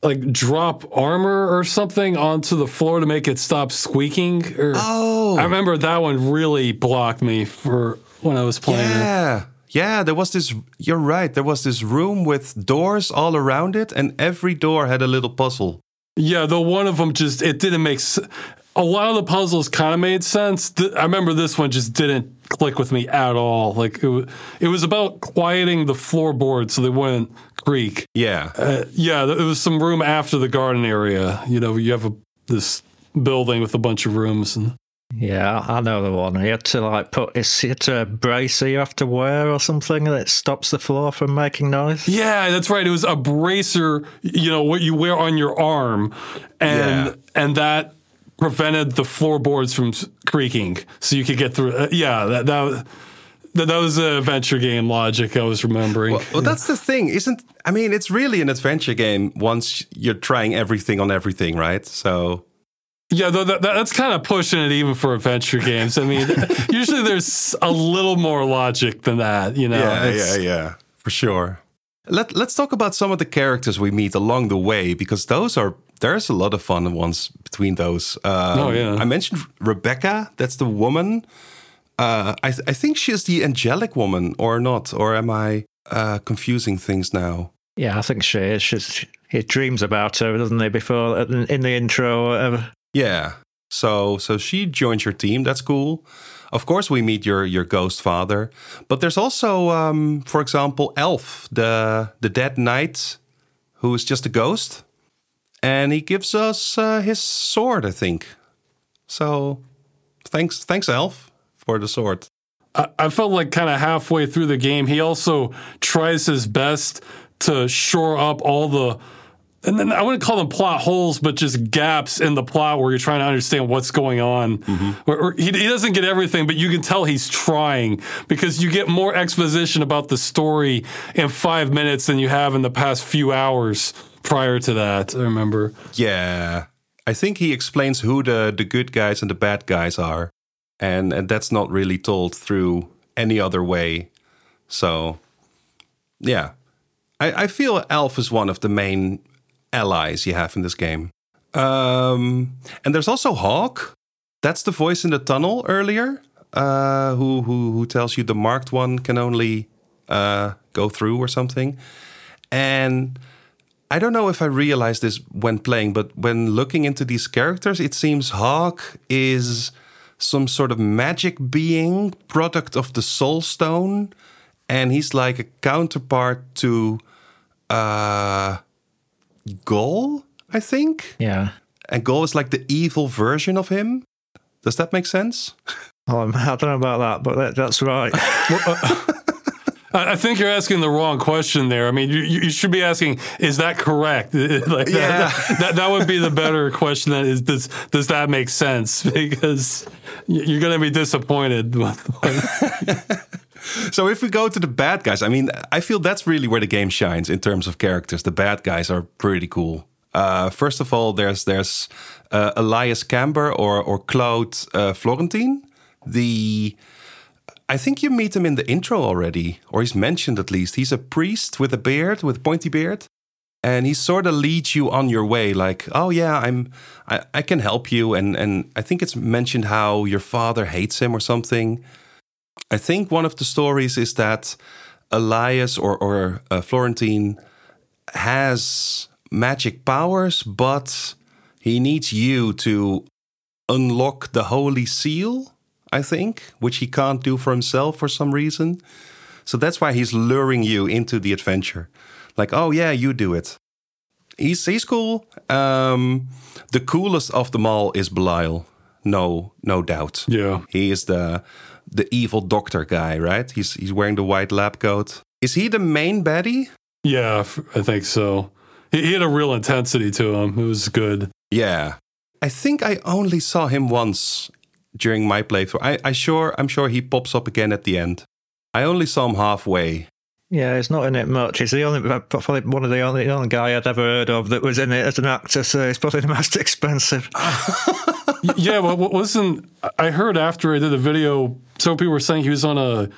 like, drop armor or something onto the floor to make it stop squeaking. Or, oh! I remember that one really blocked me for when I was playing yeah. it. Yeah, there was this, you're right, there was this room with doors all around it, and every door had a little puzzle. Yeah, though one of them just, it didn't make sense. A lot of the puzzles kind of made sense. I remember this one just didn't click with me at all. Like, it was, it was about quieting the floorboard so they wouldn't creak. Yeah. Uh, yeah, it was some room after the garden area. You know, you have a, this building with a bunch of rooms and... Yeah, I know the one. He had to like put his he had to a bracer you have to wear or something that stops the floor from making noise. Yeah, that's right. It was a bracer, you know, what you wear on your arm, and yeah. and that prevented the floorboards from creaking, so you could get through. Uh, yeah, that that that, that was an adventure game logic I was remembering. Well, well, that's the thing, isn't? I mean, it's really an adventure game once you're trying everything on everything, right? So. Yeah, though that, that's kind of pushing it even for adventure games. I mean, usually there's a little more logic than that, you know? Yeah, it's... yeah, yeah, for sure. Let, let's talk about some of the characters we meet along the way, because those are there's a lot of fun ones between those. Um, oh, yeah. I mentioned Rebecca, that's the woman. Uh, I, th- I think she is the angelic woman, or not, or am I uh, confusing things now? Yeah, I think she is. She's, he dreams about her, doesn't he, before, in the intro or whatever. Yeah, so so she joins your team. That's cool. Of course, we meet your your ghost father, but there's also, um, for example, Elf, the the dead knight, who is just a ghost, and he gives us uh, his sword, I think. So, thanks thanks Elf for the sword. I, I felt like kind of halfway through the game, he also tries his best to shore up all the, and then I wouldn't call them plot holes, but just gaps in the plot where you're trying to understand what's going on. Mm-hmm. Or, or he, he doesn't get everything, but you can tell he's trying, because you get more exposition about the story in five minutes than you have in the past few hours prior to that, I remember. Yeah. I think he explains who the, the good guys and the bad guys are, and, and that's not really told through any other way. So, yeah. I, I feel Elf is one of the main allies you have in this game. Um, and there's also Hawk. That's the voice in the tunnel earlier, uh, who, who who tells you the marked one can only uh, go through or something. And I don't know if I realized this when playing, but when looking into these characters, it seems Hawk is some sort of magic being, product of the Soul Stone. And he's like a counterpart to uh, Goal, I think. Yeah. And Goal is like the evil version of him. Does that make sense? Oh, I don't know about that, but that, that's right. I think you're asking the wrong question there. I mean, you, you should be asking, is that correct? Like, yeah. That, that, that would be the better question. That is, does, does that make sense? Because you're going to be disappointed with So if we go to the bad guys, I mean, I feel that's really where the game shines in terms of characters. The bad guys are pretty cool. Uh, first of all, there's there's uh, Elias Camber or or Claude uh, Florentine. The I think you meet him in the intro already, or he's mentioned at least. He's a priest with a beard, with a pointy beard, and he sort of leads you on your way. Like, oh yeah, I'm I, I can help you, and and I think it's mentioned how your father hates him or something. I think one of the stories is that Elias or, or uh, Florentine has magic powers, but he needs you to unlock the holy seal, I think, which he can't do for himself for some reason. So that's why he's luring you into the adventure. Like, oh yeah, you do it. He's, he's cool. Um, the coolest of them all is Belial. No, no doubt. Yeah. He is the... the evil doctor guy, right? He's he's wearing the white lab coat. Is he the main baddie? Yeah, I think so. He, he had a real intensity to him. It was good. Yeah. I think I only saw him once during my playthrough. I, I sure, I'm sure he pops up again at the end. I only saw him halfway. Yeah, he's not in it much. He's the only, probably one of the only, the only guy I'd ever heard of that was in it as an actor, so he's probably the most expensive. Yeah, well, listen, I heard after I did the video, some people were saying he was on a,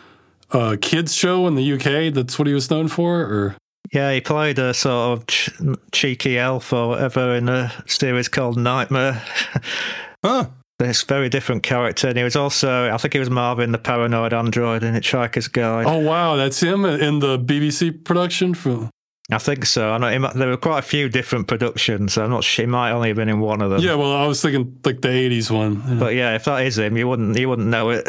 a kids show in the U K. That's what he was known for? Or yeah, he played a sort of ch- cheeky elf or whatever in a series called Nightmare. Huh. This very different character, and he was also, I think he was Marvin the Paranoid Android in Hitchhiker's Guide. Oh, wow, that's him in the B B C production? For... I think so. I know he might, there were quite a few different productions, so I'm not sure, he might only have been in one of them. Yeah, well, I was thinking like the eighties one. Yeah. But yeah, if that is him, you wouldn't, you wouldn't know it.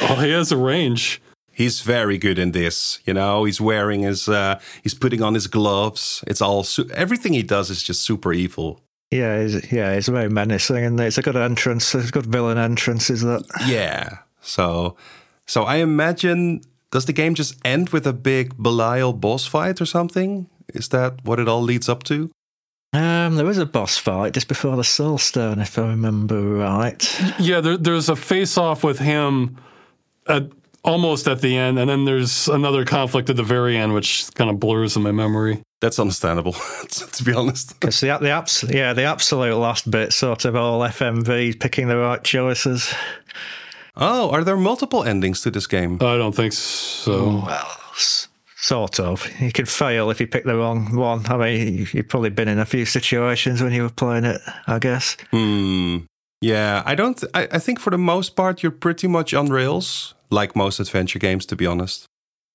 Oh, he has a range. He's very good in this, you know, he's wearing his, uh, he's putting on his gloves. It's all, su- everything he does is just super evil. Yeah, he's, yeah, it's very menacing, and it's a good entrance. It's a good villain entrance, is that? Yeah. So, so I imagine, does the game just end with a big Belial boss fight or something? Is that what it all leads up to? Um, there was a boss fight just before the Soul Stone, if I remember right. Yeah, there, there's a face-off with him at, almost at the end, and then there's another conflict at the very end, which kind of blurs in my memory. That's understandable, to be honest. Because the, the, abs- yeah, the absolute last bit, sort of all F M V, picking the right choices. Oh, are there multiple endings to this game? I don't think so. Well, sort of. You can fail if you pick the wrong one. I mean, you've probably been in a few situations when you were playing it, I guess. Hmm. Yeah, I don't. Th- I, I think for the most part, you're pretty much on rails, like most adventure games, to be honest.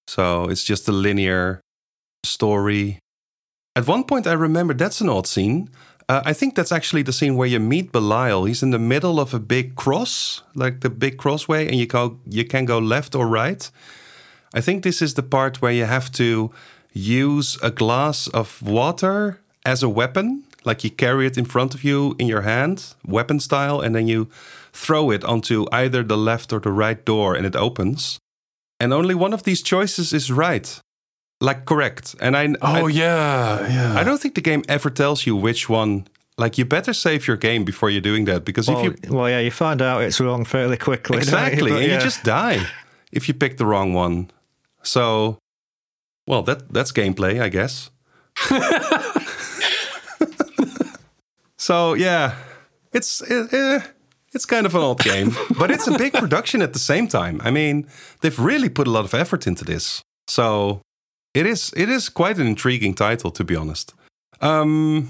So it's just a linear story. At one point, I remember, that's an odd scene. Uh, I think that's actually the scene where you meet Belial. He's in the middle of a big cross, like the big crossway, and you go, you can go left or right. I think this is the part where you have to use a glass of water as a weapon, Like you carry it in front of you in your hand, weapon style, and then you throw it onto either the left or the right door and it opens. And only one of these choices is right. Like correct. And I Oh I, yeah, yeah. I don't think the game ever tells you which one. Like, you better save your game before you're doing that, because well, if you... Well, yeah, you find out it's wrong fairly quickly. Exactly, you? But, and yeah. you just die if you pick the wrong one. So, well, that that's gameplay, I guess. So, yeah, it's uh, it's kind of an old game, but it's a big production at the same time. I mean, they've really put a lot of effort into this. So, it is it is quite an intriguing title, to be honest. Um...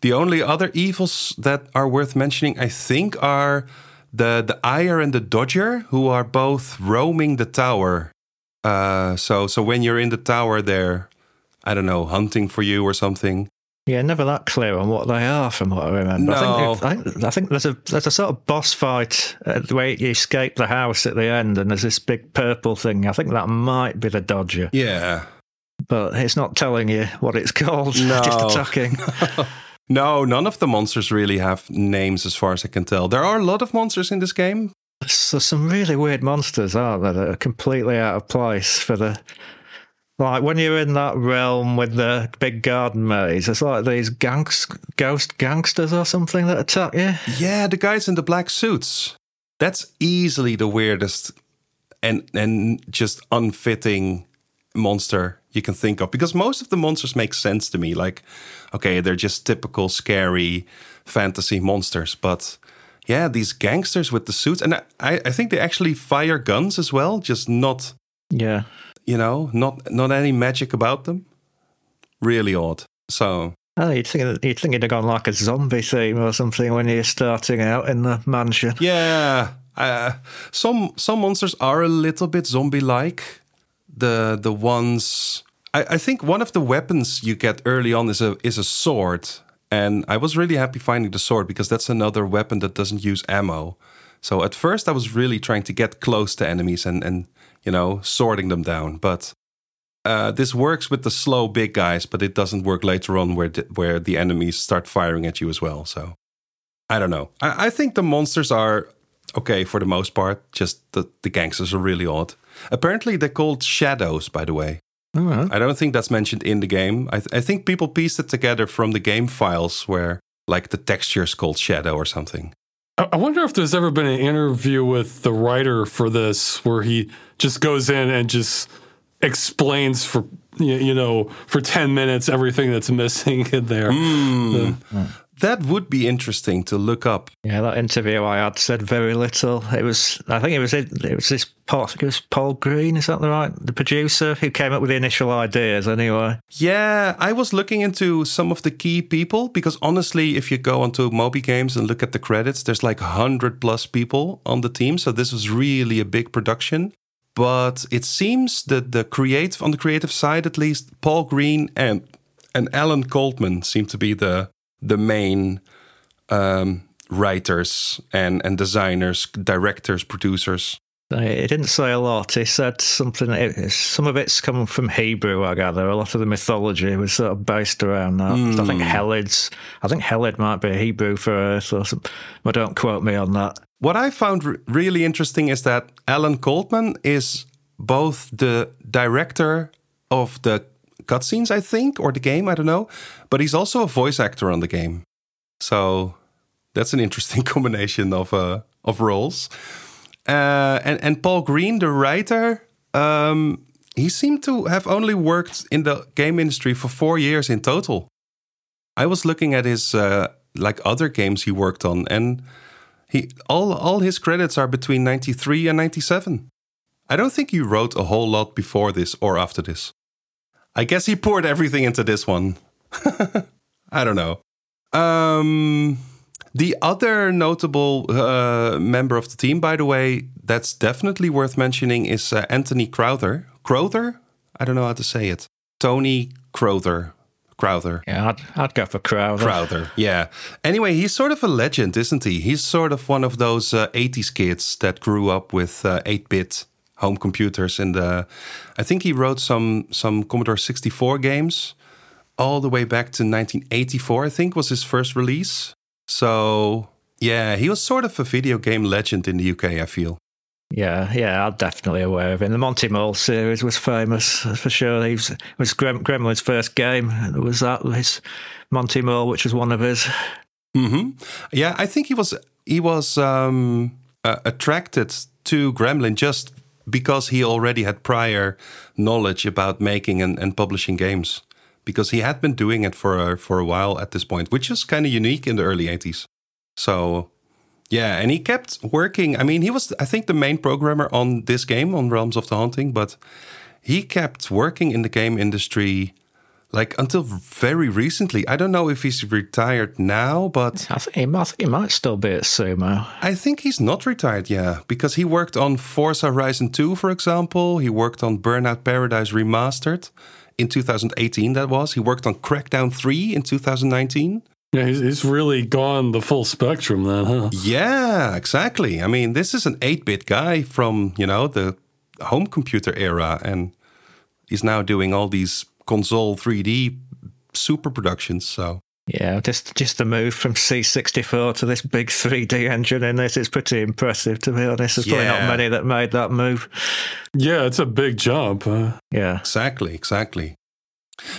The only other evils that are worth mentioning, I think, are the, the Ire and the Dodger, who are both roaming the tower. Uh, so so when you're in the tower, they're, I don't know, hunting for you or something. Yeah, never that clear on what they are, from what I remember. No. I think, I think there's a there's a sort of boss fight uh, where you escape the house at the end, and there's this big purple thing. I think that might be the Dodger. Yeah. But it's not telling you what it's called. No. Just attacking. No, none of the monsters really have names, as far as I can tell. There are a lot of monsters in this game. There's some really weird monsters, aren't there, that are completely out of place for the... Like, when you're in that realm with the big garden maze, it's like these gangs, ghost gangsters or something that attack you. Yeah, the guys in the black suits. That's easily the weirdest and and just unfitting monster you can think of, because most of the monsters make sense to me. Like, okay, they're just typical scary fantasy monsters, but yeah, these gangsters with the suits, and I, I think they actually fire guns as well, just not, yeah, you know, not not any magic about them. Really odd. So, oh, you'd think you'd think it'd have gone like a zombie theme or something when you're starting out in the mansion. Yeah, uh, some some monsters are a little bit zombie-like. The the ones I, I think one of the weapons you get early on is a is a sword, and I was really happy finding the sword, because that's another weapon that doesn't use ammo. So at first I was really trying to get close to enemies and, and you know, sorting them down. But uh, this works with the slow big guys, but it doesn't work later on where the, where the enemies start firing at you as well. So I don't know. I, I think the monsters are okay for the most part. Just the the gangsters are really odd. Apparently, they're called shadows, by the way. Uh-huh. I don't think that's mentioned in the game. I, th- I think people pieced it together from the game files where, like, the texture is called shadow or something. I-, I wonder if there's ever been an interview with the writer for this where he just goes in and just explains for, you know, for ten minutes everything that's missing in there. Mm. Uh, mm. That would be interesting to look up. Yeah, that interview I had said very little. It was, I think it was it, it was this Paul, it was Paul Green, is that the right? The producer who came up with the initial ideas anyway. Yeah, I was looking into some of the key people, because honestly, if you go onto Moby Games and look at the credits, there's like one hundred plus people on the team. So this was really a big production. But it seems that the creative, on the creative side at least, Paul Green and, and Alan Coldman seem to be the... the main um, writers and, and designers, directors, producers. He didn't say a lot. He said something, it, some of it's come from Hebrew, I gather. A lot of the mythology was sort of based around that. Mm. I think Helid's, I think Helid might be Hebrew for Earth or something, but don't quote me on that. What I found r- really interesting is that Alan Coldman is both the director of the cutscenes, I think, or the game, I don't know. But he's also a voice actor on the game. So that's an interesting combination of uh, of roles. Uh, and, and Paul Green, the writer, um, he seemed to have only worked in the game industry for four years in total. I was looking at his uh, like other games he worked on, and he all, all his credits are between ninety-three and ninety-seven. I don't think he wrote a whole lot before this or after this. I guess he poured everything into this one. I don't know. Um, the other notable uh, member of the team, by the way, that's definitely worth mentioning is uh, Anthony Crowther. Crowther? I don't know how to say it. Tony Crowther. Crowther. Yeah, I'd, I'd go for Crowther. Crowther, yeah. Anyway, he's sort of a legend, isn't he? He's sort of one of those uh, eighties kids that grew up with uh, eight-bit home computers, and I think he wrote some some Commodore sixty-four games, all the way back to nineteen eighty-four, I think, was his first release. So, yeah, he was sort of a video game legend in the U K, I feel. Yeah, yeah, I'm definitely aware of him. The Monty Mole series was famous, for sure. He was, it was Grem- Gremlin's first game. It was that, his Monty Mole, which was one of his. Mm-hmm. Yeah, I think he was he was um, uh, attracted to Gremlin just because he already had prior knowledge about making and, and publishing games, because he had been doing it for a, for a while at this point, which is kind of unique in the early eighties. So, yeah, and he kept working. I mean, he was, I think, the main programmer on this game, on Realms of the Haunting, but he kept working in the game industry, like, until very recently. I don't know if he's retired now, but... I think he might, he might still be at Sumo. I think he's not retired, yeah, because he worked on Forza Horizon two, for example. He worked on Burnout Paradise Remastered in two thousand eighteen, that was. He worked on Crackdown three in two thousand nineteen. Yeah, he's really gone the full spectrum then, huh? Yeah, exactly. I mean, this is an eight-bit guy from, you know, the home computer era, and he's now doing all these console three D super productions, so... Yeah, just just the move from C sixty-four to this big three D engine in this is pretty impressive, to be honest. There's yeah. probably not many that made that move. Yeah, it's a big jump. Huh? Yeah. Exactly, exactly.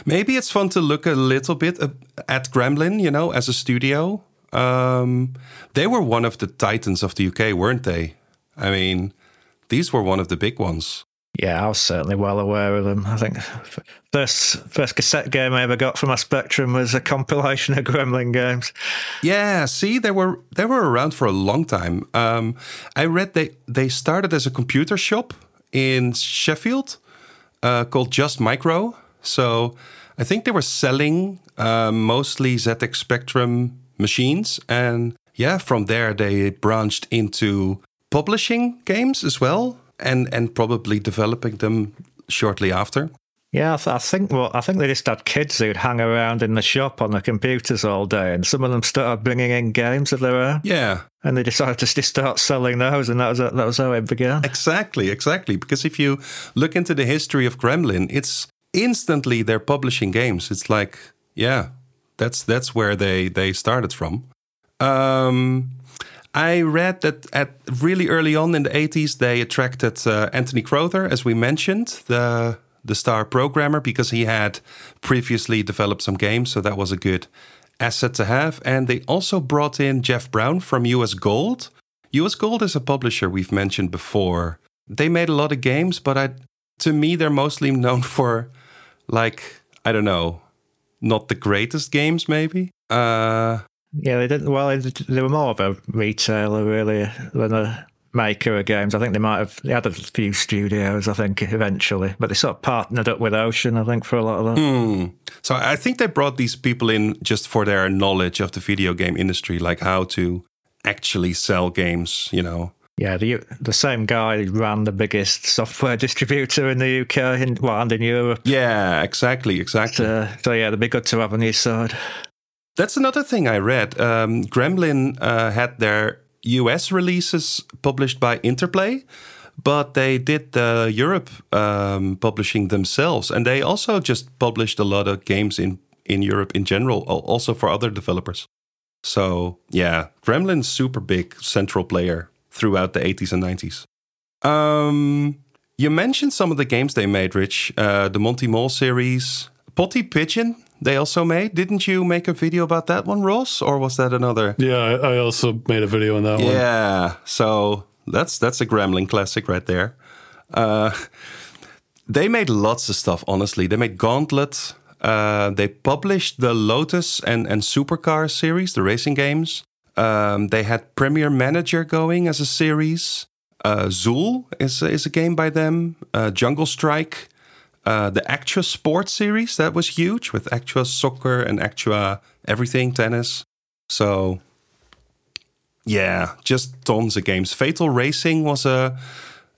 Maybe it's fun to look a little bit at Gremlin, you know, as a studio. Um, they were one of the titans of the U K, weren't they? I mean, these were one of the big ones. Yeah, I was certainly well aware of them. I think the first, first cassette game I ever got for my Spectrum was a compilation of Gremlin games. Yeah, see, they were they were around for a long time. Um, I read they, they started as a computer shop in Sheffield uh, called Just Micro. So I think they were selling uh, mostly Z X Spectrum machines. And yeah, from there they branched into publishing games as well. And and probably developing them shortly after. Yeah, I think well, I think they just had kids who'd hang around in the shop on the computers all day, and some of them started bringing in games of their own. Yeah, and they decided to just start selling those, and that was that was how it began. Exactly, exactly. Because if you look into the history of Gremlin, it's instantly they're publishing games. It's like, yeah, that's that's where they they started from. Um. I read that at really early on in the eighties, they attracted uh, Anthony Crowther, as we mentioned, the the star programmer, because he had previously developed some games, so that was a good asset to have. And they also brought in Jeff Brown from U S Gold. U S Gold is a publisher we've mentioned before. They made a lot of games, but I, to me, they're mostly known for, like, I don't know, not the greatest games, maybe? Uh... Yeah, they didn't. Well, they were more of a retailer, really, than a maker of games. I think they might have. They had a few studios, I think, eventually, but they sort of partnered up with Ocean, I think, for a lot of that. Mm. So I think they brought these people in just for their knowledge of the video game industry, like how to actually sell games, you know. Yeah, the the same guy ran the biggest software distributor in the U K and, well, and in Europe. Yeah, exactly, exactly. So, so yeah, they'd be good to have on your side. That's another thing I read. Um, Gremlin uh, had their U S releases published by Interplay, but they did the Europe um, publishing themselves. And they also just published a lot of games in, in Europe in general, also for other developers. So, yeah, Gremlin's super big central player throughout the eighties and nineties. Um, you mentioned some of the games they made, Rich. Uh, the Monty Mole series, Potty Pigeon. They also made. Didn't you make a video about that one, Ross? Or was that another? Yeah, I also made a video on that yeah, one. Yeah, so that's that's a Gremlin classic right there. Uh, they made lots of stuff, honestly. They made Gauntlet. Uh, they published the Lotus and, and Supercar series, the racing games. Um, they had Premier Manager going as a series. Uh, Zool is, is a game by them. Uh, Jungle Strike. Uh, the Actua Sports series, that was huge, with Actua Soccer and Actua everything, tennis. So, yeah, just tons of games. Fatal Racing was a,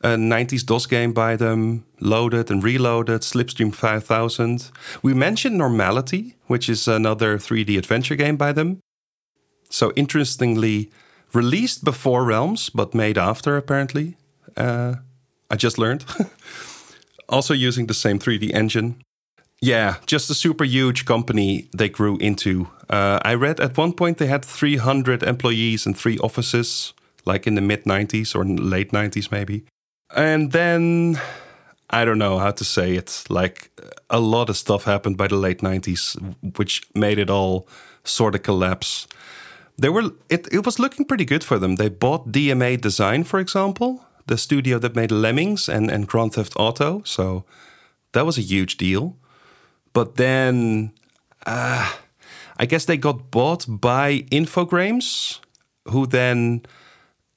a nineties DOS game by them, Loaded and Reloaded, Slipstream five thousand. We mentioned Normality, which is another three D adventure game by them. So, interestingly, released before Realms, but made after, apparently. Uh, I just learned. Also using the same three D engine. Yeah, just a super huge company they grew into. Uh, I read at one point they had three hundred employees and three offices, like in the mid nineties or late nineties maybe. And then, I don't know how to say it, like a lot of stuff happened by the late nineties, which made it all sort of collapse. They were it, it was looking pretty good for them. They bought D M A Design, for example, the studio that made Lemmings and, and Grand Theft Auto. So that was a huge deal. But then, uh, I guess they got bought by Infogrames, who then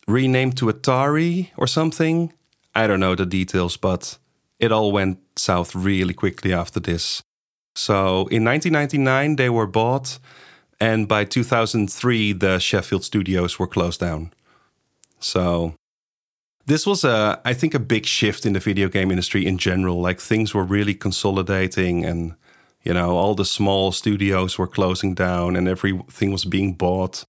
renamed to Atari or something. I don't know the details, but it all went south really quickly after this. So in nineteen ninety-nine, they were bought, and by two thousand three, the Sheffield studios were closed down. So this was, a, I think, a big shift in the video game industry in general. Like, things were really consolidating, and, you know, all the small studios were closing down and everything was being bought.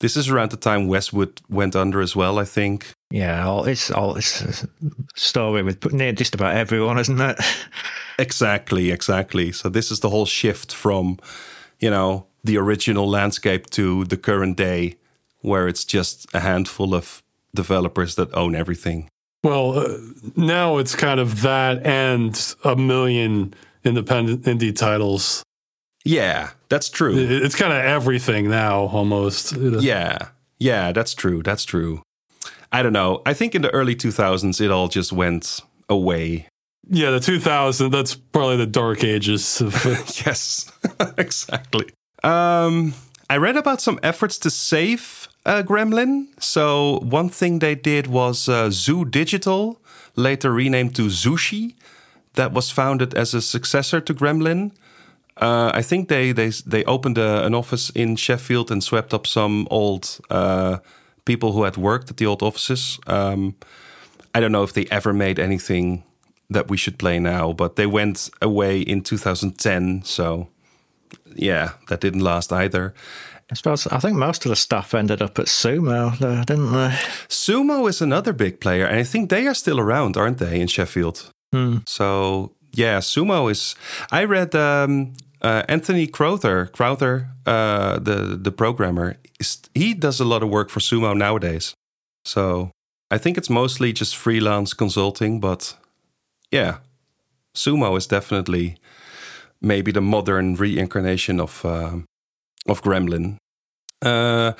This is around the time Westwood went under as well, I think. Yeah, it's all this story with near just about everyone, isn't it? Exactly, exactly. So this is the whole shift from, you know, the original landscape to the current day, where it's just a handful of developers that own everything. Well, uh, now it's kind of that and a million independent indie titles. Yeah, that's true. It's kind of everything now, almost. Yeah, yeah, that's true, that's true. I don't know. I think in the early two thousands, it all just went away. Yeah, the two thousands, that's probably the dark ages. Of yes, exactly. Um, I read about some efforts to save uh, Gremlin. So one thing they did was uh, Zoo Digital, later renamed to Zushi, that was founded as a successor to Gremlin. Uh, I think they they they opened a, an office in Sheffield and swept up some old Uh, people who had worked at the old offices. Um, I don't know if they ever made anything that we should play now, but they went away in two thousand ten. So, yeah, that didn't last either. I suppose, I think most of the staff ended up at Sumo, though, didn't they? Sumo is another big player, and I think they are still around, aren't they, in Sheffield? Hmm. So, yeah, Sumo is... I read um, uh, Anthony Crowther, Crowther, uh, the, the programmer. He does a lot of work for Sumo nowadays. So I think it's mostly just freelance consulting, but yeah, Sumo is definitely maybe the modern reincarnation of uh, of Gremlin. Uh,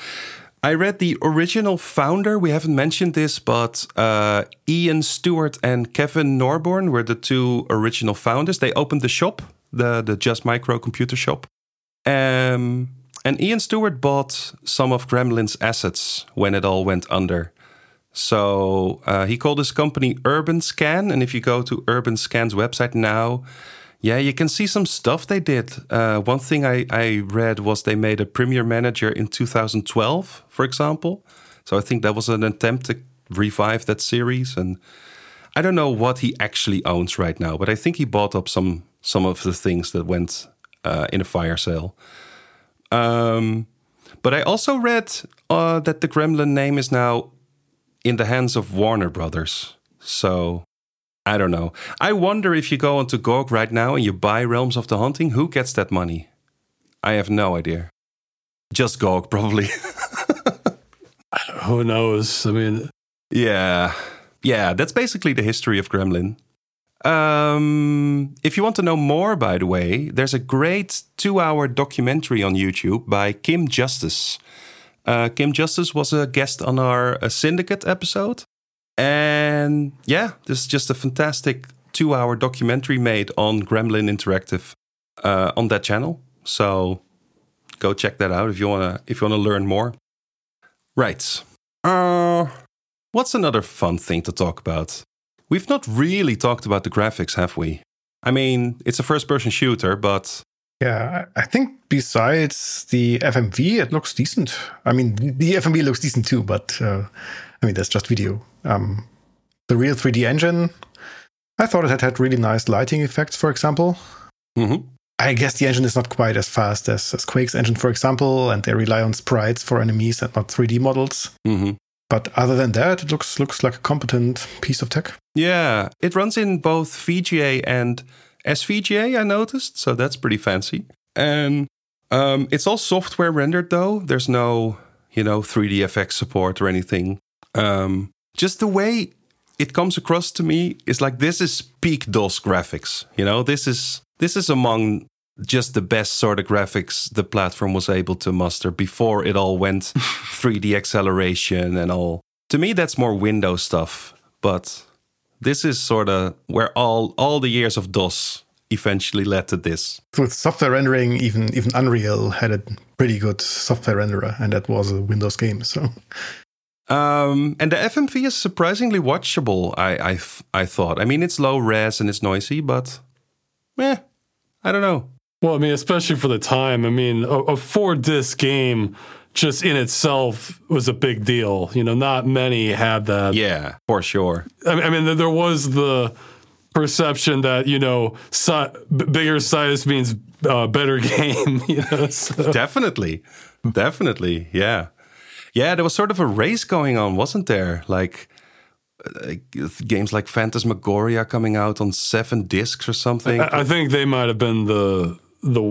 I read the original founder, we haven't mentioned this, but uh, Ian Stewart and Kevin Norborn were the two original founders. They opened the shop, the, the Just Micro computer shop. Um... And Ian Stewart bought some of Gremlin's assets when it all went under. So uh, he called his company Urban Scan. And if you go to Urban Scan's website now, yeah, you can see some stuff they did. Uh, one thing I, I read was they made a Premier Manager in two thousand twelve, for example. So I think that was an attempt to revive that series. And I don't know what he actually owns right now, but I think he bought up some, some of the things that went uh, in a fire sale. Um, but I also read uh, that the Gremlin name is now in the hands of Warner Brothers. So, I don't know. I wonder if you go onto G O G right now and you buy Realms of the Haunting, who gets that money? I have no idea. Just G O G, probably. Who knows? I mean... Yeah. Yeah, that's basically the history of Gremlin. Um, if you want to know more, by the way, there's a great two-hour documentary on YouTube by Kim Justice. Uh, Kim Justice was a guest on our uh, Syndicate episode. And yeah, this is just a fantastic two-hour documentary made on Gremlin Interactive uh, on that channel. So go check that out if you wanna if you wanna learn more. Right. Uh, what's another fun thing to talk about? We've not really talked about the graphics, have we? I mean, it's a first-person shooter, but... Yeah, I think besides the F M V, it looks decent. I mean, the F M V looks decent too, but, uh, I mean, that's just video. Um, the real three D engine, I thought it had, had really nice lighting effects, for example. Mm-hmm. I guess the engine is not quite as fast as, as Quake's engine, for example, and they rely on sprites for enemies and not three D models. Mm-hmm. But other than that, it looks looks like a competent piece of tech. Yeah, it runs in both V G A and S V G A, I noticed, so that's pretty fancy. And um, it's all software rendered, though. There's no, you know, three D F X support or anything. Um, just the way it comes across to me is like, this is peak DOS graphics. You know, this is this is among just the best sort of graphics the platform was able to muster before it all went three D acceleration and all. To me, that's more Windows stuff, but this is sort of where all, all the years of DOS eventually led to this. With software rendering, even even Unreal had a pretty good software renderer, and that was a Windows game. So, um, and the F M V is surprisingly watchable, I, I, I thought. I mean, it's low res and it's noisy, but eh, I don't know. Well, I mean, especially for the time, I mean, a, a four-disc game just in itself was a big deal. You know, not many had that. Yeah, for sure. I, I mean, there was the perception that, you know, si- bigger size means uh, better game. You know, so. Definitely. Definitely, yeah. Yeah, there was sort of a race going on, wasn't there? Like, Uh, games like Phantasmagoria coming out on seven discs or something. I, I think they might have been the the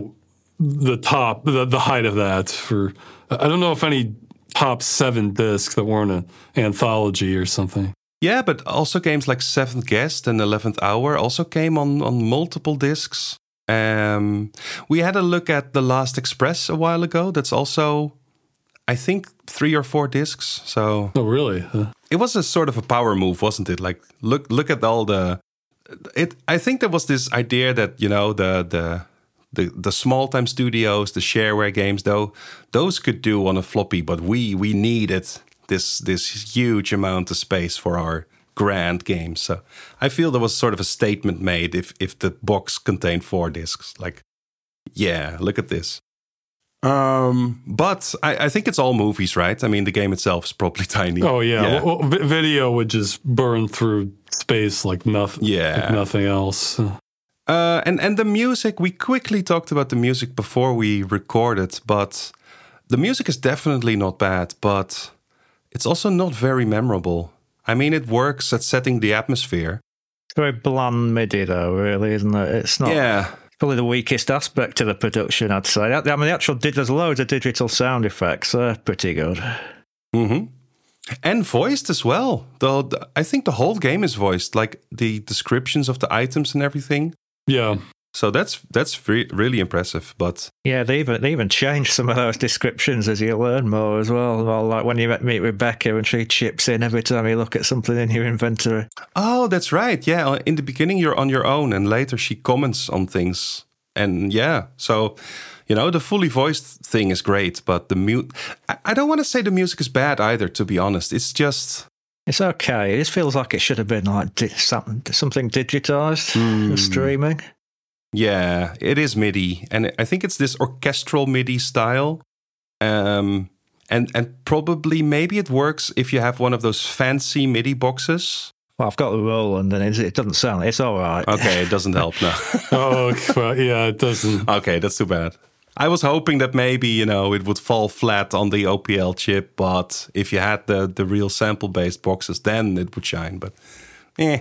the top the, the height of that. For I don't know if any top seven discs that weren't an anthology or something. Yeah, but also games like Seventh Guest and Eleventh Hour also came on on multiple discs. Um, we had a look at The Last Express a while ago. That's also, I think, three or four discs. So. Oh, really? Huh? It was a sort of a power move, wasn't it? Like, look, look at all the. It. I think there was this idea that, you know, the the the, the small time studios, the shareware games, though, those could do on a floppy, but we we needed this this huge amount of space for our grand games. So I feel there was sort of a statement made if if the box contained four discs. Like, yeah, look at this. Um, but I, I think it's all movies, right? I mean, the game itself is probably tiny. Oh, yeah. yeah. Well, well, video would just burn through space like nothing, yeah. like nothing else. Uh, and, and the music, we quickly talked about the music before we recorded, but the music is definitely not bad, but it's also not very memorable. I mean, it works at setting the atmosphere. It's very bland MIDI, though, really, isn't it? It's not... Yeah. Probably the weakest aspect to the production, I'd say. I mean, the actual there's loads of digital sound effects. They're pretty good. Mm-hmm. And voiced as well. The, the I think the whole game is voiced, like the descriptions of the items and everything. Yeah. So that's that's re- really impressive. But yeah, they even they even change some of those descriptions as you learn more as well. Well, like when you meet Rebecca and she chips in every time you look at something in your inventory. Oh, that's right. Yeah, in the beginning you're on your own, and later she comments on things. And yeah, so you know the fully voiced thing is great, but the mute. I, I don't want to say the music is bad either. To be honest, it's just. It's okay. It just feels like it should have been like di- something something digitized mm. and streaming. Yeah, it is MIDI, and I think it's this orchestral MIDI style, um, and and probably maybe it works if you have one of those fancy MIDI boxes. Well, I've got the Roland, and it doesn't sound. It's all right. Okay, it doesn't help now. oh, well, yeah, it doesn't. Okay, that's too bad. I was hoping that maybe you know it would fall flat on the O P L chip, but if you had the the real sample based boxes, then it would shine. But eh,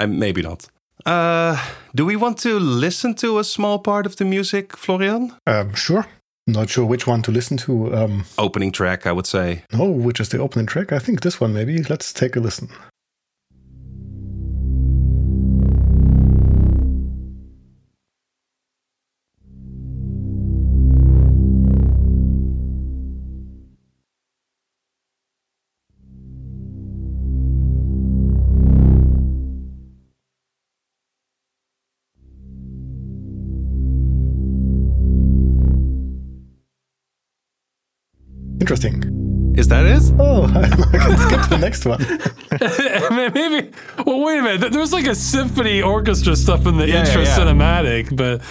I, maybe not. Uh, do we want to listen to a small part of the music, Florian? Um, sure. Not sure which one to listen to. Um, opening track, I would say. No, which is the opening track? I think this one, maybe. Let's take a listen. Interesting. Is that it? Oh, I can skip to the next one. Maybe. Well, wait a minute. There's like a symphony orchestra stuff in the yeah, intro yeah. cinematic, but.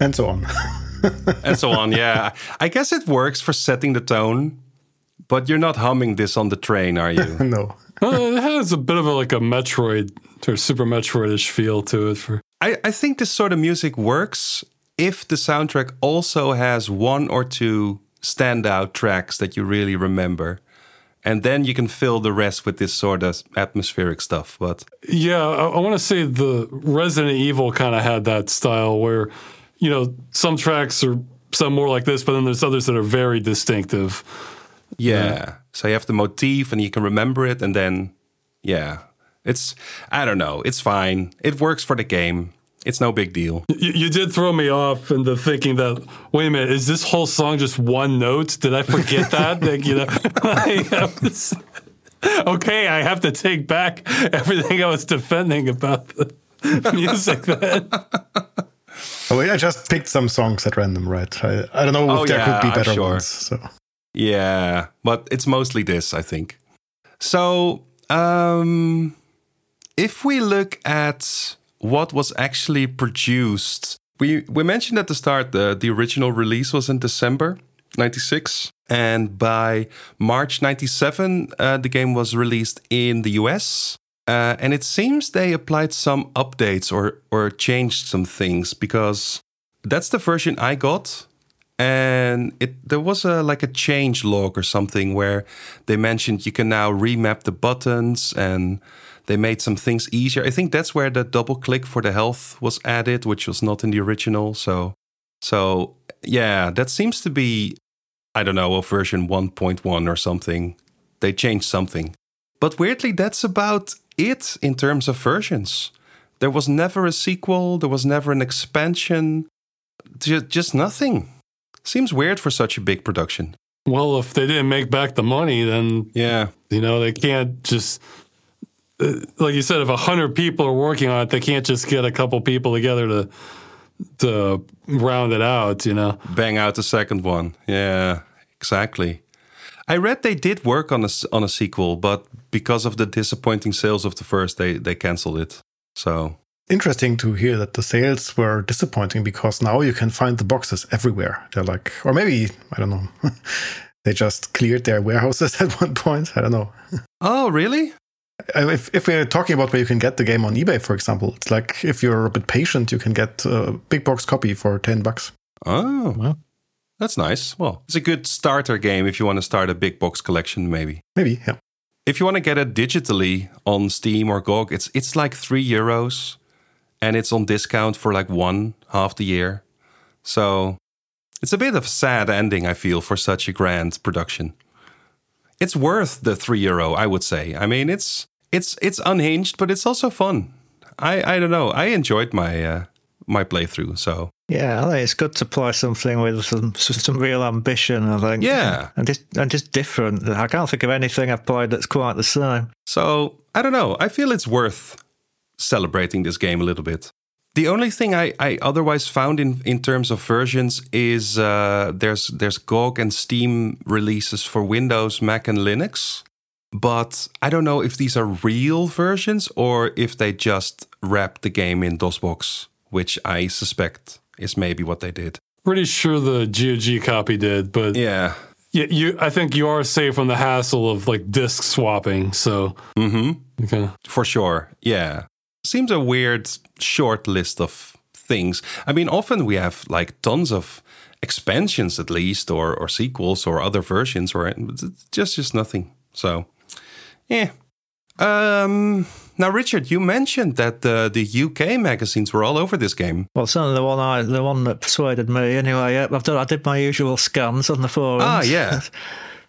And so on. and so on, yeah. I guess it works for setting the tone, but you're not humming this on the train, are you? No. Well, it has a bit of a, like a Metroid or Super Metroid-ish feel to it. For I, I think this sort of music works if the soundtrack also has one or two standout tracks that you really remember. And then you can fill the rest with this sort of atmospheric stuff. But yeah, I, I want to say the Resident Evil kind of had that style where, you know, some tracks are some more like this, but then there's others that are very distinctive. Yeah. yeah. So you have the motif and you can remember it. And then, yeah, it's, I don't know, it's fine. It works for the game. It's no big deal. You, you did throw me off into thinking that, wait a minute, is this whole song just one note? Did I forget that? Like, you know, I was, okay, I have to take back everything I was defending about the music then. Oh, wait, I just picked some songs at random, right? I, I don't know if oh, there yeah, could be better sure. ones. So. Yeah, but it's mostly this, I think. So, um, if we look at what was actually produced. We we mentioned at the start the, the original release was in December ninety-six. And by March ninety-seven, uh, the game was released in the U S. Uh, and it seems they applied some updates or, or changed some things, because that's the version I got. And it there was a like a change log or something where they mentioned you can now remap the buttons and they made some things easier. I think that's where the double click for the health was added, which was not in the original. So, so yeah, that seems to be, I don't know, a version one point one or something. They changed something. But weirdly, that's about it in terms of versions. There was never a sequel. There was never an expansion. Just, just nothing. Seems weird for such a big production. Well, if they didn't make back the money, then, yeah, you know, they can't just... Like you said, if one hundred people are working on it, they can't just get a couple people together to to round it out, you know? Bang out the second one. Yeah, exactly. I read they did work on a, on a sequel, but because of the disappointing sales of the first, they, they canceled it. So interesting to hear that the sales were disappointing, because now you can find the boxes everywhere. They're like, or maybe, I don't know, they just cleared their warehouses at one point. I don't know. Oh, really? If, if we're talking about where you can get the game on eBay, for example, it's like if you're a bit patient, you can get a big box copy for ten bucks. Oh, well, that's nice. Well, it's a good starter game if you want to start a big box collection, maybe. Maybe, yeah. If you want to get it digitally on Steam or G O G, it's it's like three euros and it's on discount for like one half the year. So it's a bit of a sad ending, I feel, for such a grand production. It's worth the three euro, I would say. I mean, it's... It's it's unhinged, but it's also fun. I, I don't know. I enjoyed my uh, my playthrough. So yeah, I think it's good to play something with some some real ambition. I think yeah, and just and just different. I can't think of anything I've played that's quite the same. So I don't know. I feel it's worth celebrating this game a little bit. The only thing I, I otherwise found in, in terms of versions is uh, there's there's G O G and Steam releases for Windows, Mac, and Linux. But I don't know if these are real versions or if they just wrapped the game in DOSBox, which I suspect is maybe what they did. Pretty sure the G O G copy did, but yeah, you, you, I think you are safe from the hassle of like disk swapping. So, mm-hmm. okay, for sure, yeah. Seems a weird short list of things. I mean, often we have like tons of expansions, at least, or or sequels, or other versions, or just just nothing. So. Yeah. Um, now, Richard, you mentioned that the, the U K magazines were all over this game. Well, certainly the one I, the one that persuaded me. Anyway, I've done. I did my usual scans on the forums. Ah, yeah.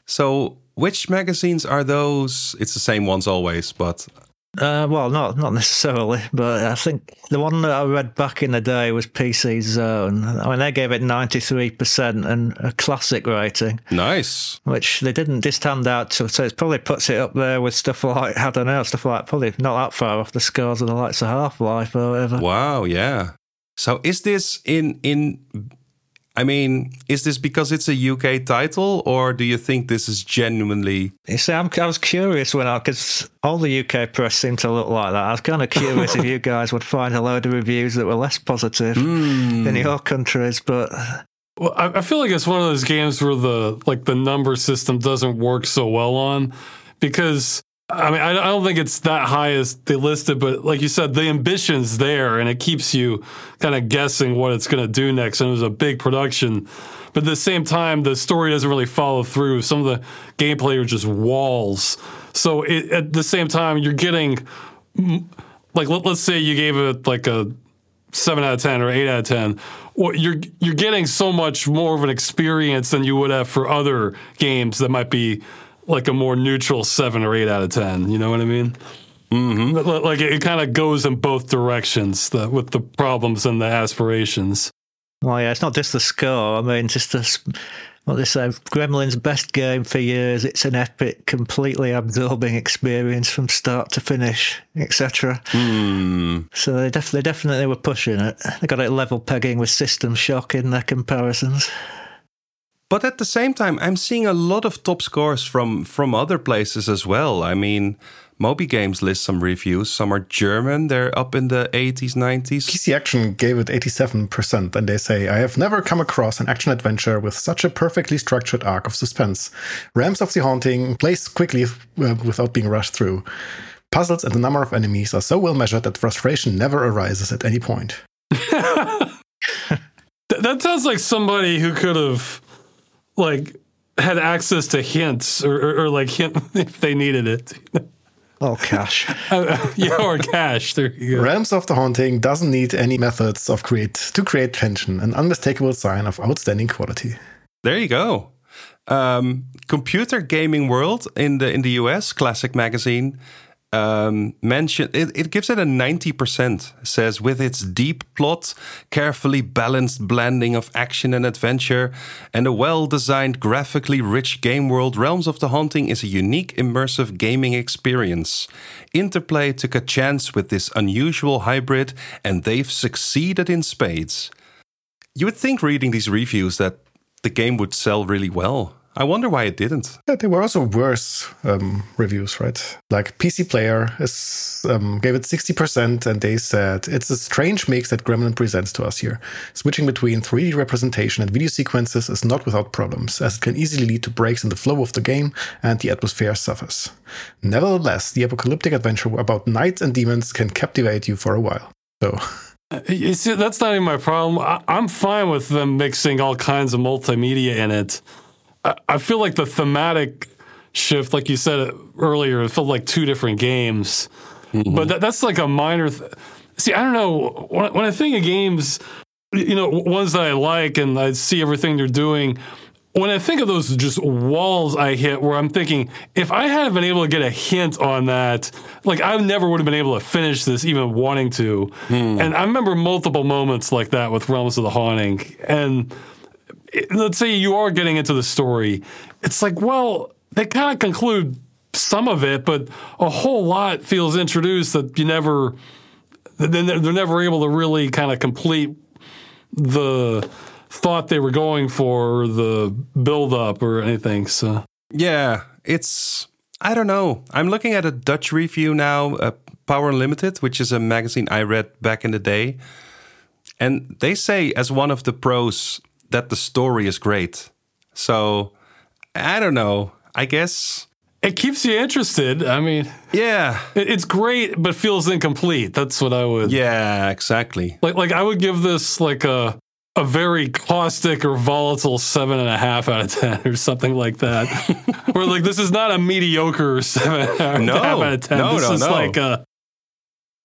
So, which magazines are those? It's the same ones always, but. Uh, well, not not necessarily, but I think the one that I read back in the day was P C Zone. I mean, they gave it ninety-three percent and a classic rating. Nice. Which they didn't just hand out to, so it probably puts it up there with stuff like, I don't know, stuff like probably not that far off the scores of the likes of Half-Life or whatever. Wow, yeah. So is this in in I mean, is this because it's a U K title, or do you think this is genuinely... You see, I'm, I was curious when I... Because all the U K press seemed to look like that. I was kind of curious if you guys would find a load of reviews that were less positive mm. in your countries, but... Well, I, I feel like it's one of those games where the like the number system doesn't work so well on, because... I mean, I don't think it's that high as they listed, but like you said, the ambition's there, and it keeps you kind of guessing what it's going to do next. And it was a big production, but at the same time, the story doesn't really follow through. Some of the gameplay are just walls. So it, at the same time, you're getting, like, let, let's say you gave it like a seven out of ten or eight out of ten. Well, you're you're getting so much more of an experience than you would have for other games that might be like a more neutral seven or eight out of ten. You know what I mean? Mm-hmm. Like it, it kind of goes in both directions the, with the problems and the aspirations. Well, yeah, it's not just the score. I mean, just the, what they say, Gremlin's best game for years. It's an epic, completely absorbing experience from start to finish, et cetera. Mm. So they, def- they definitely were pushing it. They got it level pegging with System Shock in their comparisons. But at the same time, I'm seeing a lot of top scores from, from other places as well. I mean, Moby Games lists some reviews. Some are German. They're up in the eighties, nineties. P C Action gave it eighty-seven percent, and they say, I have never come across an action-adventure with such a perfectly structured arc of suspense. Realms of the Haunting plays quickly uh, without being rushed through. Puzzles and the number of enemies are so well measured that frustration never arises at any point. That sounds like somebody who could have... like had access to hints or, or, or like hint if they needed it. Oh, cash. Yeah, or cash. There you go. Realms of the Haunting doesn't need any methods of create to create tension, an unmistakable sign of outstanding quality. There you go. Um, Computer Gaming World in the in the U S, Classic Magazine, Um, mentioned it, it gives it a ninety percent, says with its deep plot, carefully balanced blending of action and adventure, and a well-designed, graphically rich game world, Realms of the Haunting is a unique, immersive gaming experience. Interplay took a chance with this unusual hybrid, and they've succeeded in spades. You would think reading these reviews that the game would sell really well. I wonder why it didn't. Yeah, there were also worse um, reviews, right? Like P C Player is, um, gave it sixty percent, and they said, it's a strange mix that Gremlin presents to us here. Switching between three D representation and video sequences is not without problems, as it can easily lead to breaks in the flow of the game, and the atmosphere suffers. Nevertheless, the apocalyptic adventure about knights and demons can captivate you for a while. So... You see, that's not even my problem. I- I'm fine with them mixing all kinds of multimedia in it. I feel like the thematic shift, like you said earlier, it felt like two different games. Mm-hmm. But that, that's like a minor... Th- See, I don't know. When, when I think of games, you know, ones that I like and I see everything they're doing, when I think of those just walls I hit where I'm thinking, if I hadn't been able to get a hint on that, like I never would have been able to finish this even wanting to. Mm. And I remember multiple moments like that with Realms of the Haunting. And... let's say you are getting into the story. It's like, well, they kind of conclude some of it, but a whole lot feels introduced that you never, then they're never able to really kind of complete the thought they were going for, or the build up or anything. So, yeah, it's, I don't know. I'm looking at a Dutch review now, uh, Power Unlimited, which is a magazine I read back in the day. And they say, as one of the pros, that the story is great. So, I don't know. I guess... it keeps you interested. I mean... yeah. It, it's great, but feels incomplete. That's what I would... yeah, exactly. Like, like I would give this, like, a a very caustic or volatile seven and a half out of ten or something like that. Where, like, this is not a mediocre seven and a half out of ten. No, this no, is no. like a...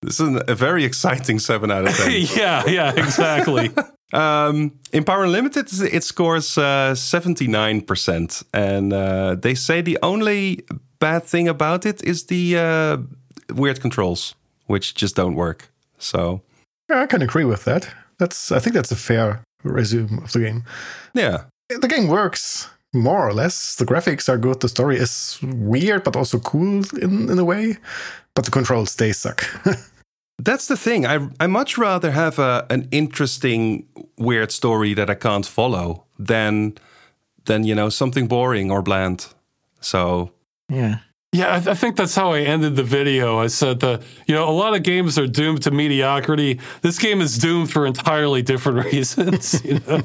this is a very exciting seven out of ten. Yeah, yeah, exactly. Um, in Power Unlimited, it scores uh, seventy-nine percent. And uh, they say the only bad thing about it is the uh, weird controls, which just don't work. So yeah, I can agree with that. That's I think that's a fair resume of the game. Yeah. The game works, more or less. The graphics are good. The story is weird, but also cool in, in a way. But the controls, they suck. That's the thing. I I much rather have a, an interesting, weird story that I can't follow than than you know something boring or bland. So yeah, yeah. I, th- I think that's how I ended the video. I said that you know a lot of games are doomed to mediocrity. This game is doomed for entirely different reasons. You know?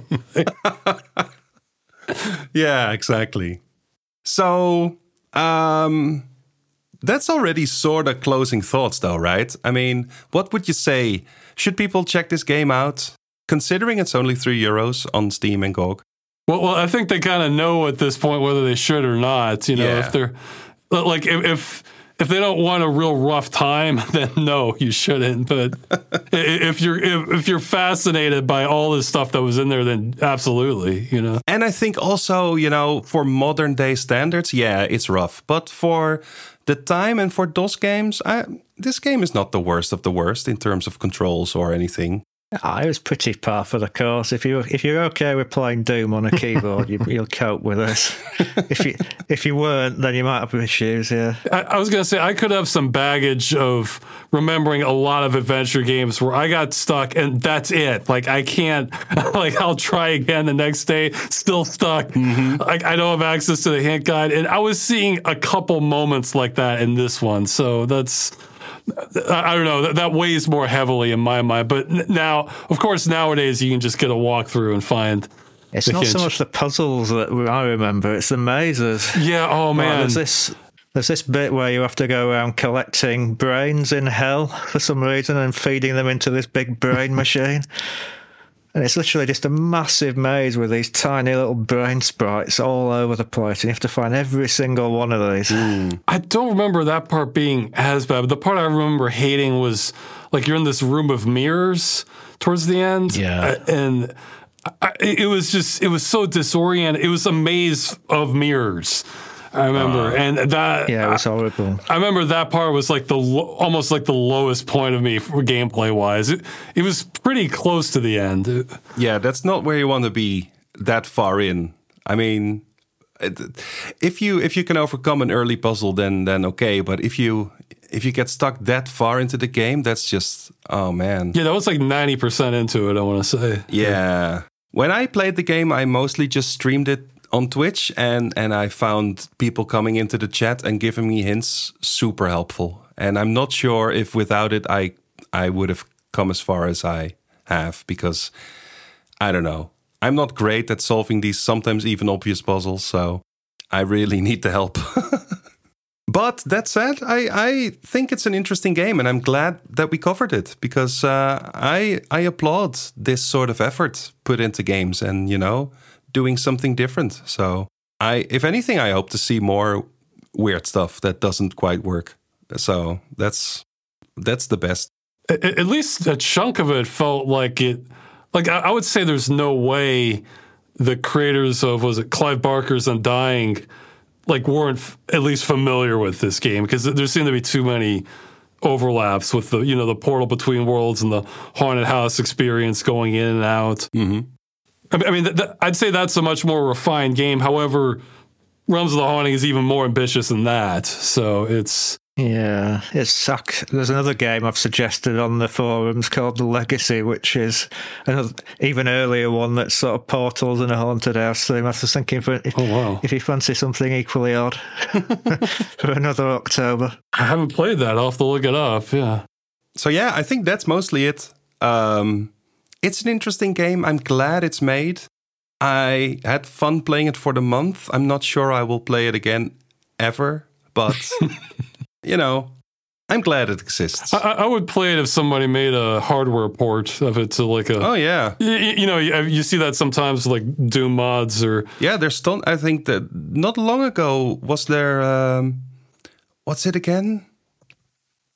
Yeah, exactly. So um, that's already sort of closing thoughts, though, right? I mean, what would you say? Should people check this game out, considering it's only three euros on Steam and G O G? Well, well, I think they kind of know at this point whether they should or not. You know, yeah. if they're like, if, if if they don't want a real rough time, then no, you shouldn't. But if you're if, if you're fascinated by all this stuff that was in there, then absolutely, you know. And I think also, you know, for modern day standards, yeah, it's rough. But for the time and for DOS games, I, this game is not the worst of the worst in terms of controls or anything. Oh, it was pretty par for the course. If you if you're okay with playing Doom on a keyboard, you, you'll cope with it. If you if you weren't, then you might have issues. Yeah, I, I was gonna say I could have some baggage of remembering a lot of adventure games where I got stuck and that's it. Like I can't. Like I'll try again the next day, still stuck. Mm-hmm. Like I don't have access to the hint guide, and I was seeing a couple moments like that in this one. So that's. I don't know, that weighs more heavily in my mind. But now, of course, nowadays you can just get a walkthrough and find... It's not so much the puzzles that I remember, it's the mazes. Yeah, oh man. Right, there's this, there's this bit where you have to go around collecting brains in hell for some reason and feeding them into this big brain machine. And it's literally just a massive maze with these tiny little brain sprites all over the place. And you have to find every single one of these. Mm. I don't remember that part being as bad. But the part I remember hating was, like, you're in this room of mirrors towards the end. Yeah. Uh, and I, it was just, it was so disoriented. It was a maze of mirrors. I remember, uh, and that yeah, it was horrible. I, I remember that part was like the lo- almost like the lowest point of me for gameplay wise. It, it was pretty close to the end. Yeah, that's not where you want to be that far in. I mean, if you if you can overcome an early puzzle, then then okay. But if you if you get stuck that far into the game, that's just oh man. Yeah, that was like ninety percent into it. I want to say. Yeah. yeah, when I played the game, I mostly just streamed it on Twitch, and and I found people coming into the chat and giving me hints super helpful. And I'm not sure if without it I I would have come as far as I have, because I don't know. I'm not great at solving these sometimes even obvious puzzles, so I really need the help. But that said, I, I think it's an interesting game, and I'm glad that we covered it, because uh, I I applaud this sort of effort put into games, and you know, doing something different. So I, if anything, I hope to see more weird stuff that doesn't quite work. So that's that's the best. At, at least a chunk of it felt like it. Like I, I would say, there's no way the creators of was it Clive Barker's Undying, like weren't f- at least familiar with this game, because there seemed to be too many overlaps with the you know the portal between worlds and the haunted house experience going in and out. Mm-hmm. I mean, th- th- I'd say that's a much more refined game. However, Realms of the Haunting is even more ambitious than that. So it's... Yeah, it sucks. There's another game I've suggested on the forums called The Legacy, which is an even earlier one that's sort of portals and a haunted house theme. I was thinking for if, oh, wow. if you fancy something equally odd for another October. I haven't played that. I'll have to look it up, yeah. So yeah, I think that's mostly it. Um... It's an interesting game. I'm glad it's made. I had fun playing it for the month. I'm not sure I will play it again ever, but, you know, I'm glad it exists. I, I would play it if somebody made a hardware port of it to like a... Oh, yeah. You, you know, you, you see that sometimes like Doom mods or... Yeah, there's... Ton- I think that not long ago was there... Um, what's it again?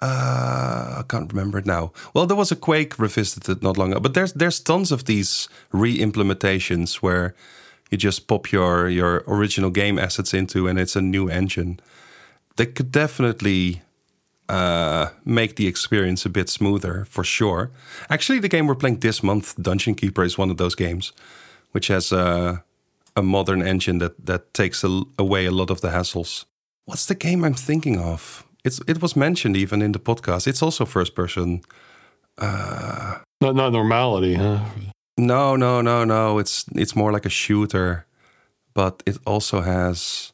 Uh, I can't remember it now. Well, there was a Quake revisited not long ago, but there's there's tons of these re-implementations where you just pop your, your original game assets into and it's a new engine. They could definitely uh, make the experience a bit smoother, for sure. Actually, the game we're playing this month, Dungeon Keeper, is one of those games, which has a, a modern engine that, that takes a, away a lot of the hassles. What's the game I'm thinking of? It's, it was mentioned even in the podcast. It's also first person Uh, not not Normality, huh? No, no, no, no. It's it's more like a shooter, but it also has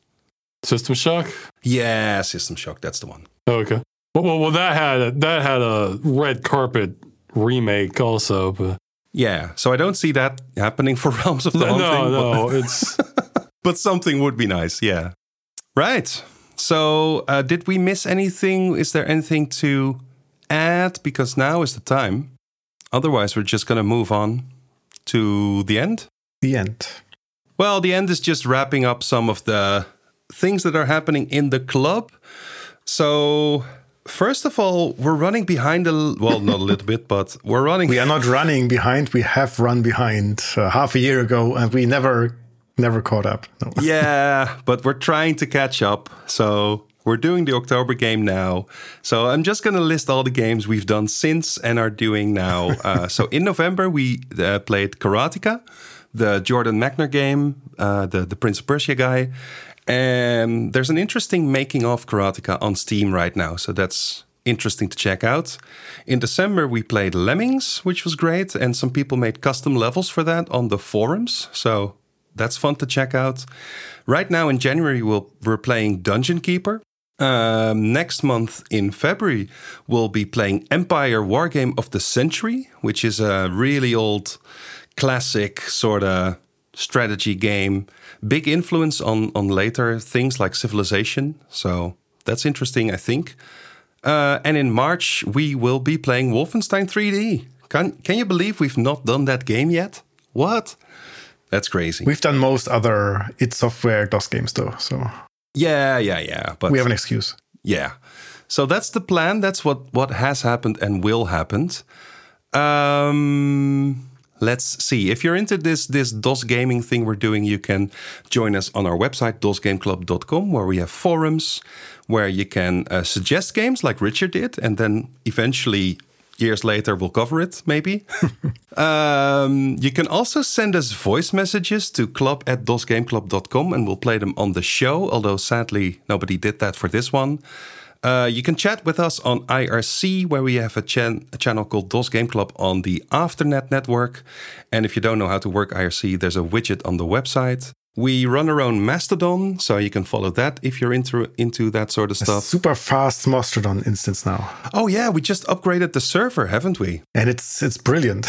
System Shock. Yeah, System Shock. That's the one. Oh, okay. Well, well, well that had a, that had a red carpet remake also, but yeah. So I don't see that happening for Realms of the Haunting. No, no, but it's but something would be nice. Yeah. Right. So uh, did we miss anything? Is there anything to add? Because now is the time. Otherwise, we're just going to move on to the end. The end. Well, the end is just wrapping up some of the things that are happening in the club. So first of all, we're running behind a... L- well, not a little bit, but we're running... We are not running behind. We have run behind uh, half a year ago, and we never... Never caught up. No. Yeah, but we're trying to catch up. So we're doing the October game now. So I'm just going to list all the games we've done since and are doing now. Uh, so in November, we uh, played Karateka, the Jordan Magner game, uh, the, the Prince of Persia guy. And there's an interesting making of Karateka on Steam right now. So that's interesting to check out. In December, we played Lemmings, which was great. And some people made custom levels for that on the forums. So... that's fun to check out. Right now in January, we'll, we're playing Dungeon Keeper. Um, next month in February, we'll be playing Empire Wargame of the Century, which is a really old classic sort of strategy game. Big influence on, on later things like Civilization. So that's interesting, I think. Uh, and in March, we will be playing Wolfenstein three D. Can, can you believe we've not done that game yet? What? That's crazy. We've done most other id Software DOS games, though. So yeah, yeah, yeah. But we have an excuse. Yeah. So that's the plan. That's what, what has happened and will happen. Um, let's see. If you're into this this DOS gaming thing we're doing, you can join us on our website, dos game club dot com, where we have forums, where you can uh, suggest games like Richard did, and then eventually... years later, we'll cover it, maybe. um, you can also send us voice messages to club at dos game club dot com and we'll play them on the show, although sadly, nobody did that for this one. Uh, you can chat with us on I R C, where we have a, chan- a channel called DOS Game Club on the Afternet network. And if you don't know how to work I R C, there's a widget on the website. We run our own Mastodon, so you can follow that if you're into, into that sort of stuff. A super fast Mastodon instance now. Oh yeah, we just upgraded the server, haven't we? And it's it's brilliant.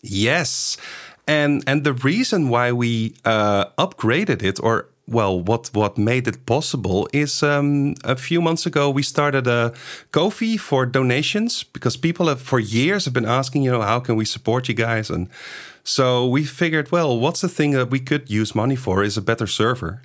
Yes. And and the reason why we uh, upgraded it, or well, what, what made it possible is um, a few months ago we started a Ko-fi for donations because people have for years have been asking, you know, how can we support you guys? And so we figured, well, what's the thing that we could use money for is a better server.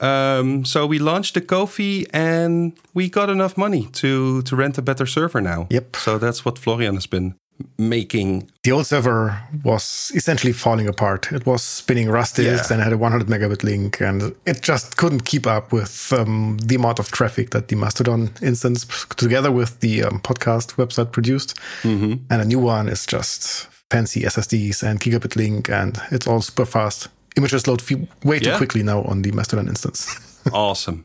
Um, so we launched the Ko-fi and we got enough money to, to rent a better server now. Yep. So that's what Florian has been making. The old server was essentially falling apart. It was spinning Rust disks, yeah, and had a one hundred megabit link, and it just couldn't keep up with um, the amount of traffic that the Mastodon instance together with the um, podcast website produced. Mm-hmm. And a new one is just... fancy S S Ds and gigabit link, and it's all super fast. Images load f- way too yeah. quickly now on the Mastodon instance. Awesome.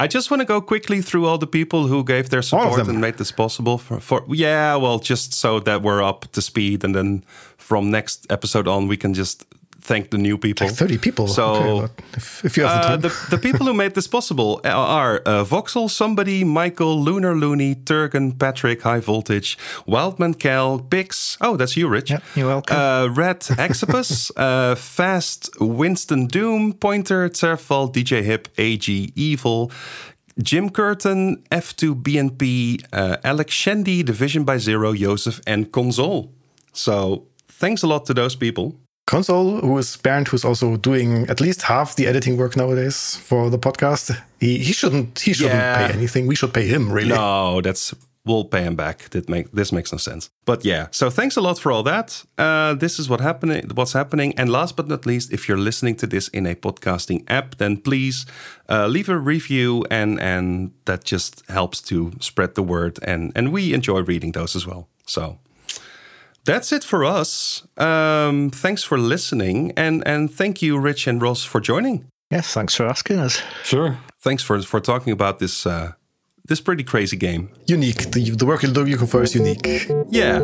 I just want to go quickly through all the people who gave their support and made this possible. For, for yeah, well, just so that we're up to speed, and then from next episode on, we can just thank the new people. Like thirty people. So okay, well, if, if you have uh, the, the people who made this possible are uh, Voxel, Somebody, Michael, Lunar Looney, Turgan, Patrick, High Voltage, Wildman, Cal, Bix. Oh, that's you, Rich. Yeah, you're welcome. Uh, Red, Exopus, uh, Fast, Winston Doom, Pointer, Zerfall, D J Hip, A G, Evil, Jim Curtin, F two B N P, uh, Alex Shandy, Division by Zero, Joseph, and Console. So thanks a lot to those people. Console, who is Bernd, who's also doing at least half the editing work nowadays for the podcast. He he shouldn't he shouldn't yeah. pay anything. We should pay him, really. No, that's we'll pay him back. That make this makes no sense. But yeah, so thanks a lot for all that. Uh, this is what happening. What's happening. And last but not least, if you're listening to this in a podcasting app, then please uh, leave a review, and and that just helps to spread the word. And and we enjoy reading those as well. So. That's it for us. Um, thanks for listening. And and thank you, Rich and Ross, for joining. Yes, thanks for asking us. Sure. Thanks for, for talking about this uh, this pretty crazy game. Unique. The, the work you confer is unique. Yeah,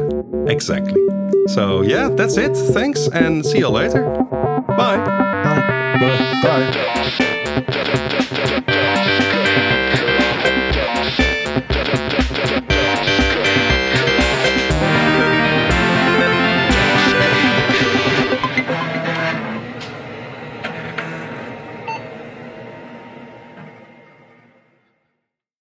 exactly. So yeah, that's it. Thanks, and see you later. Bye. Bye. Bye. Bye.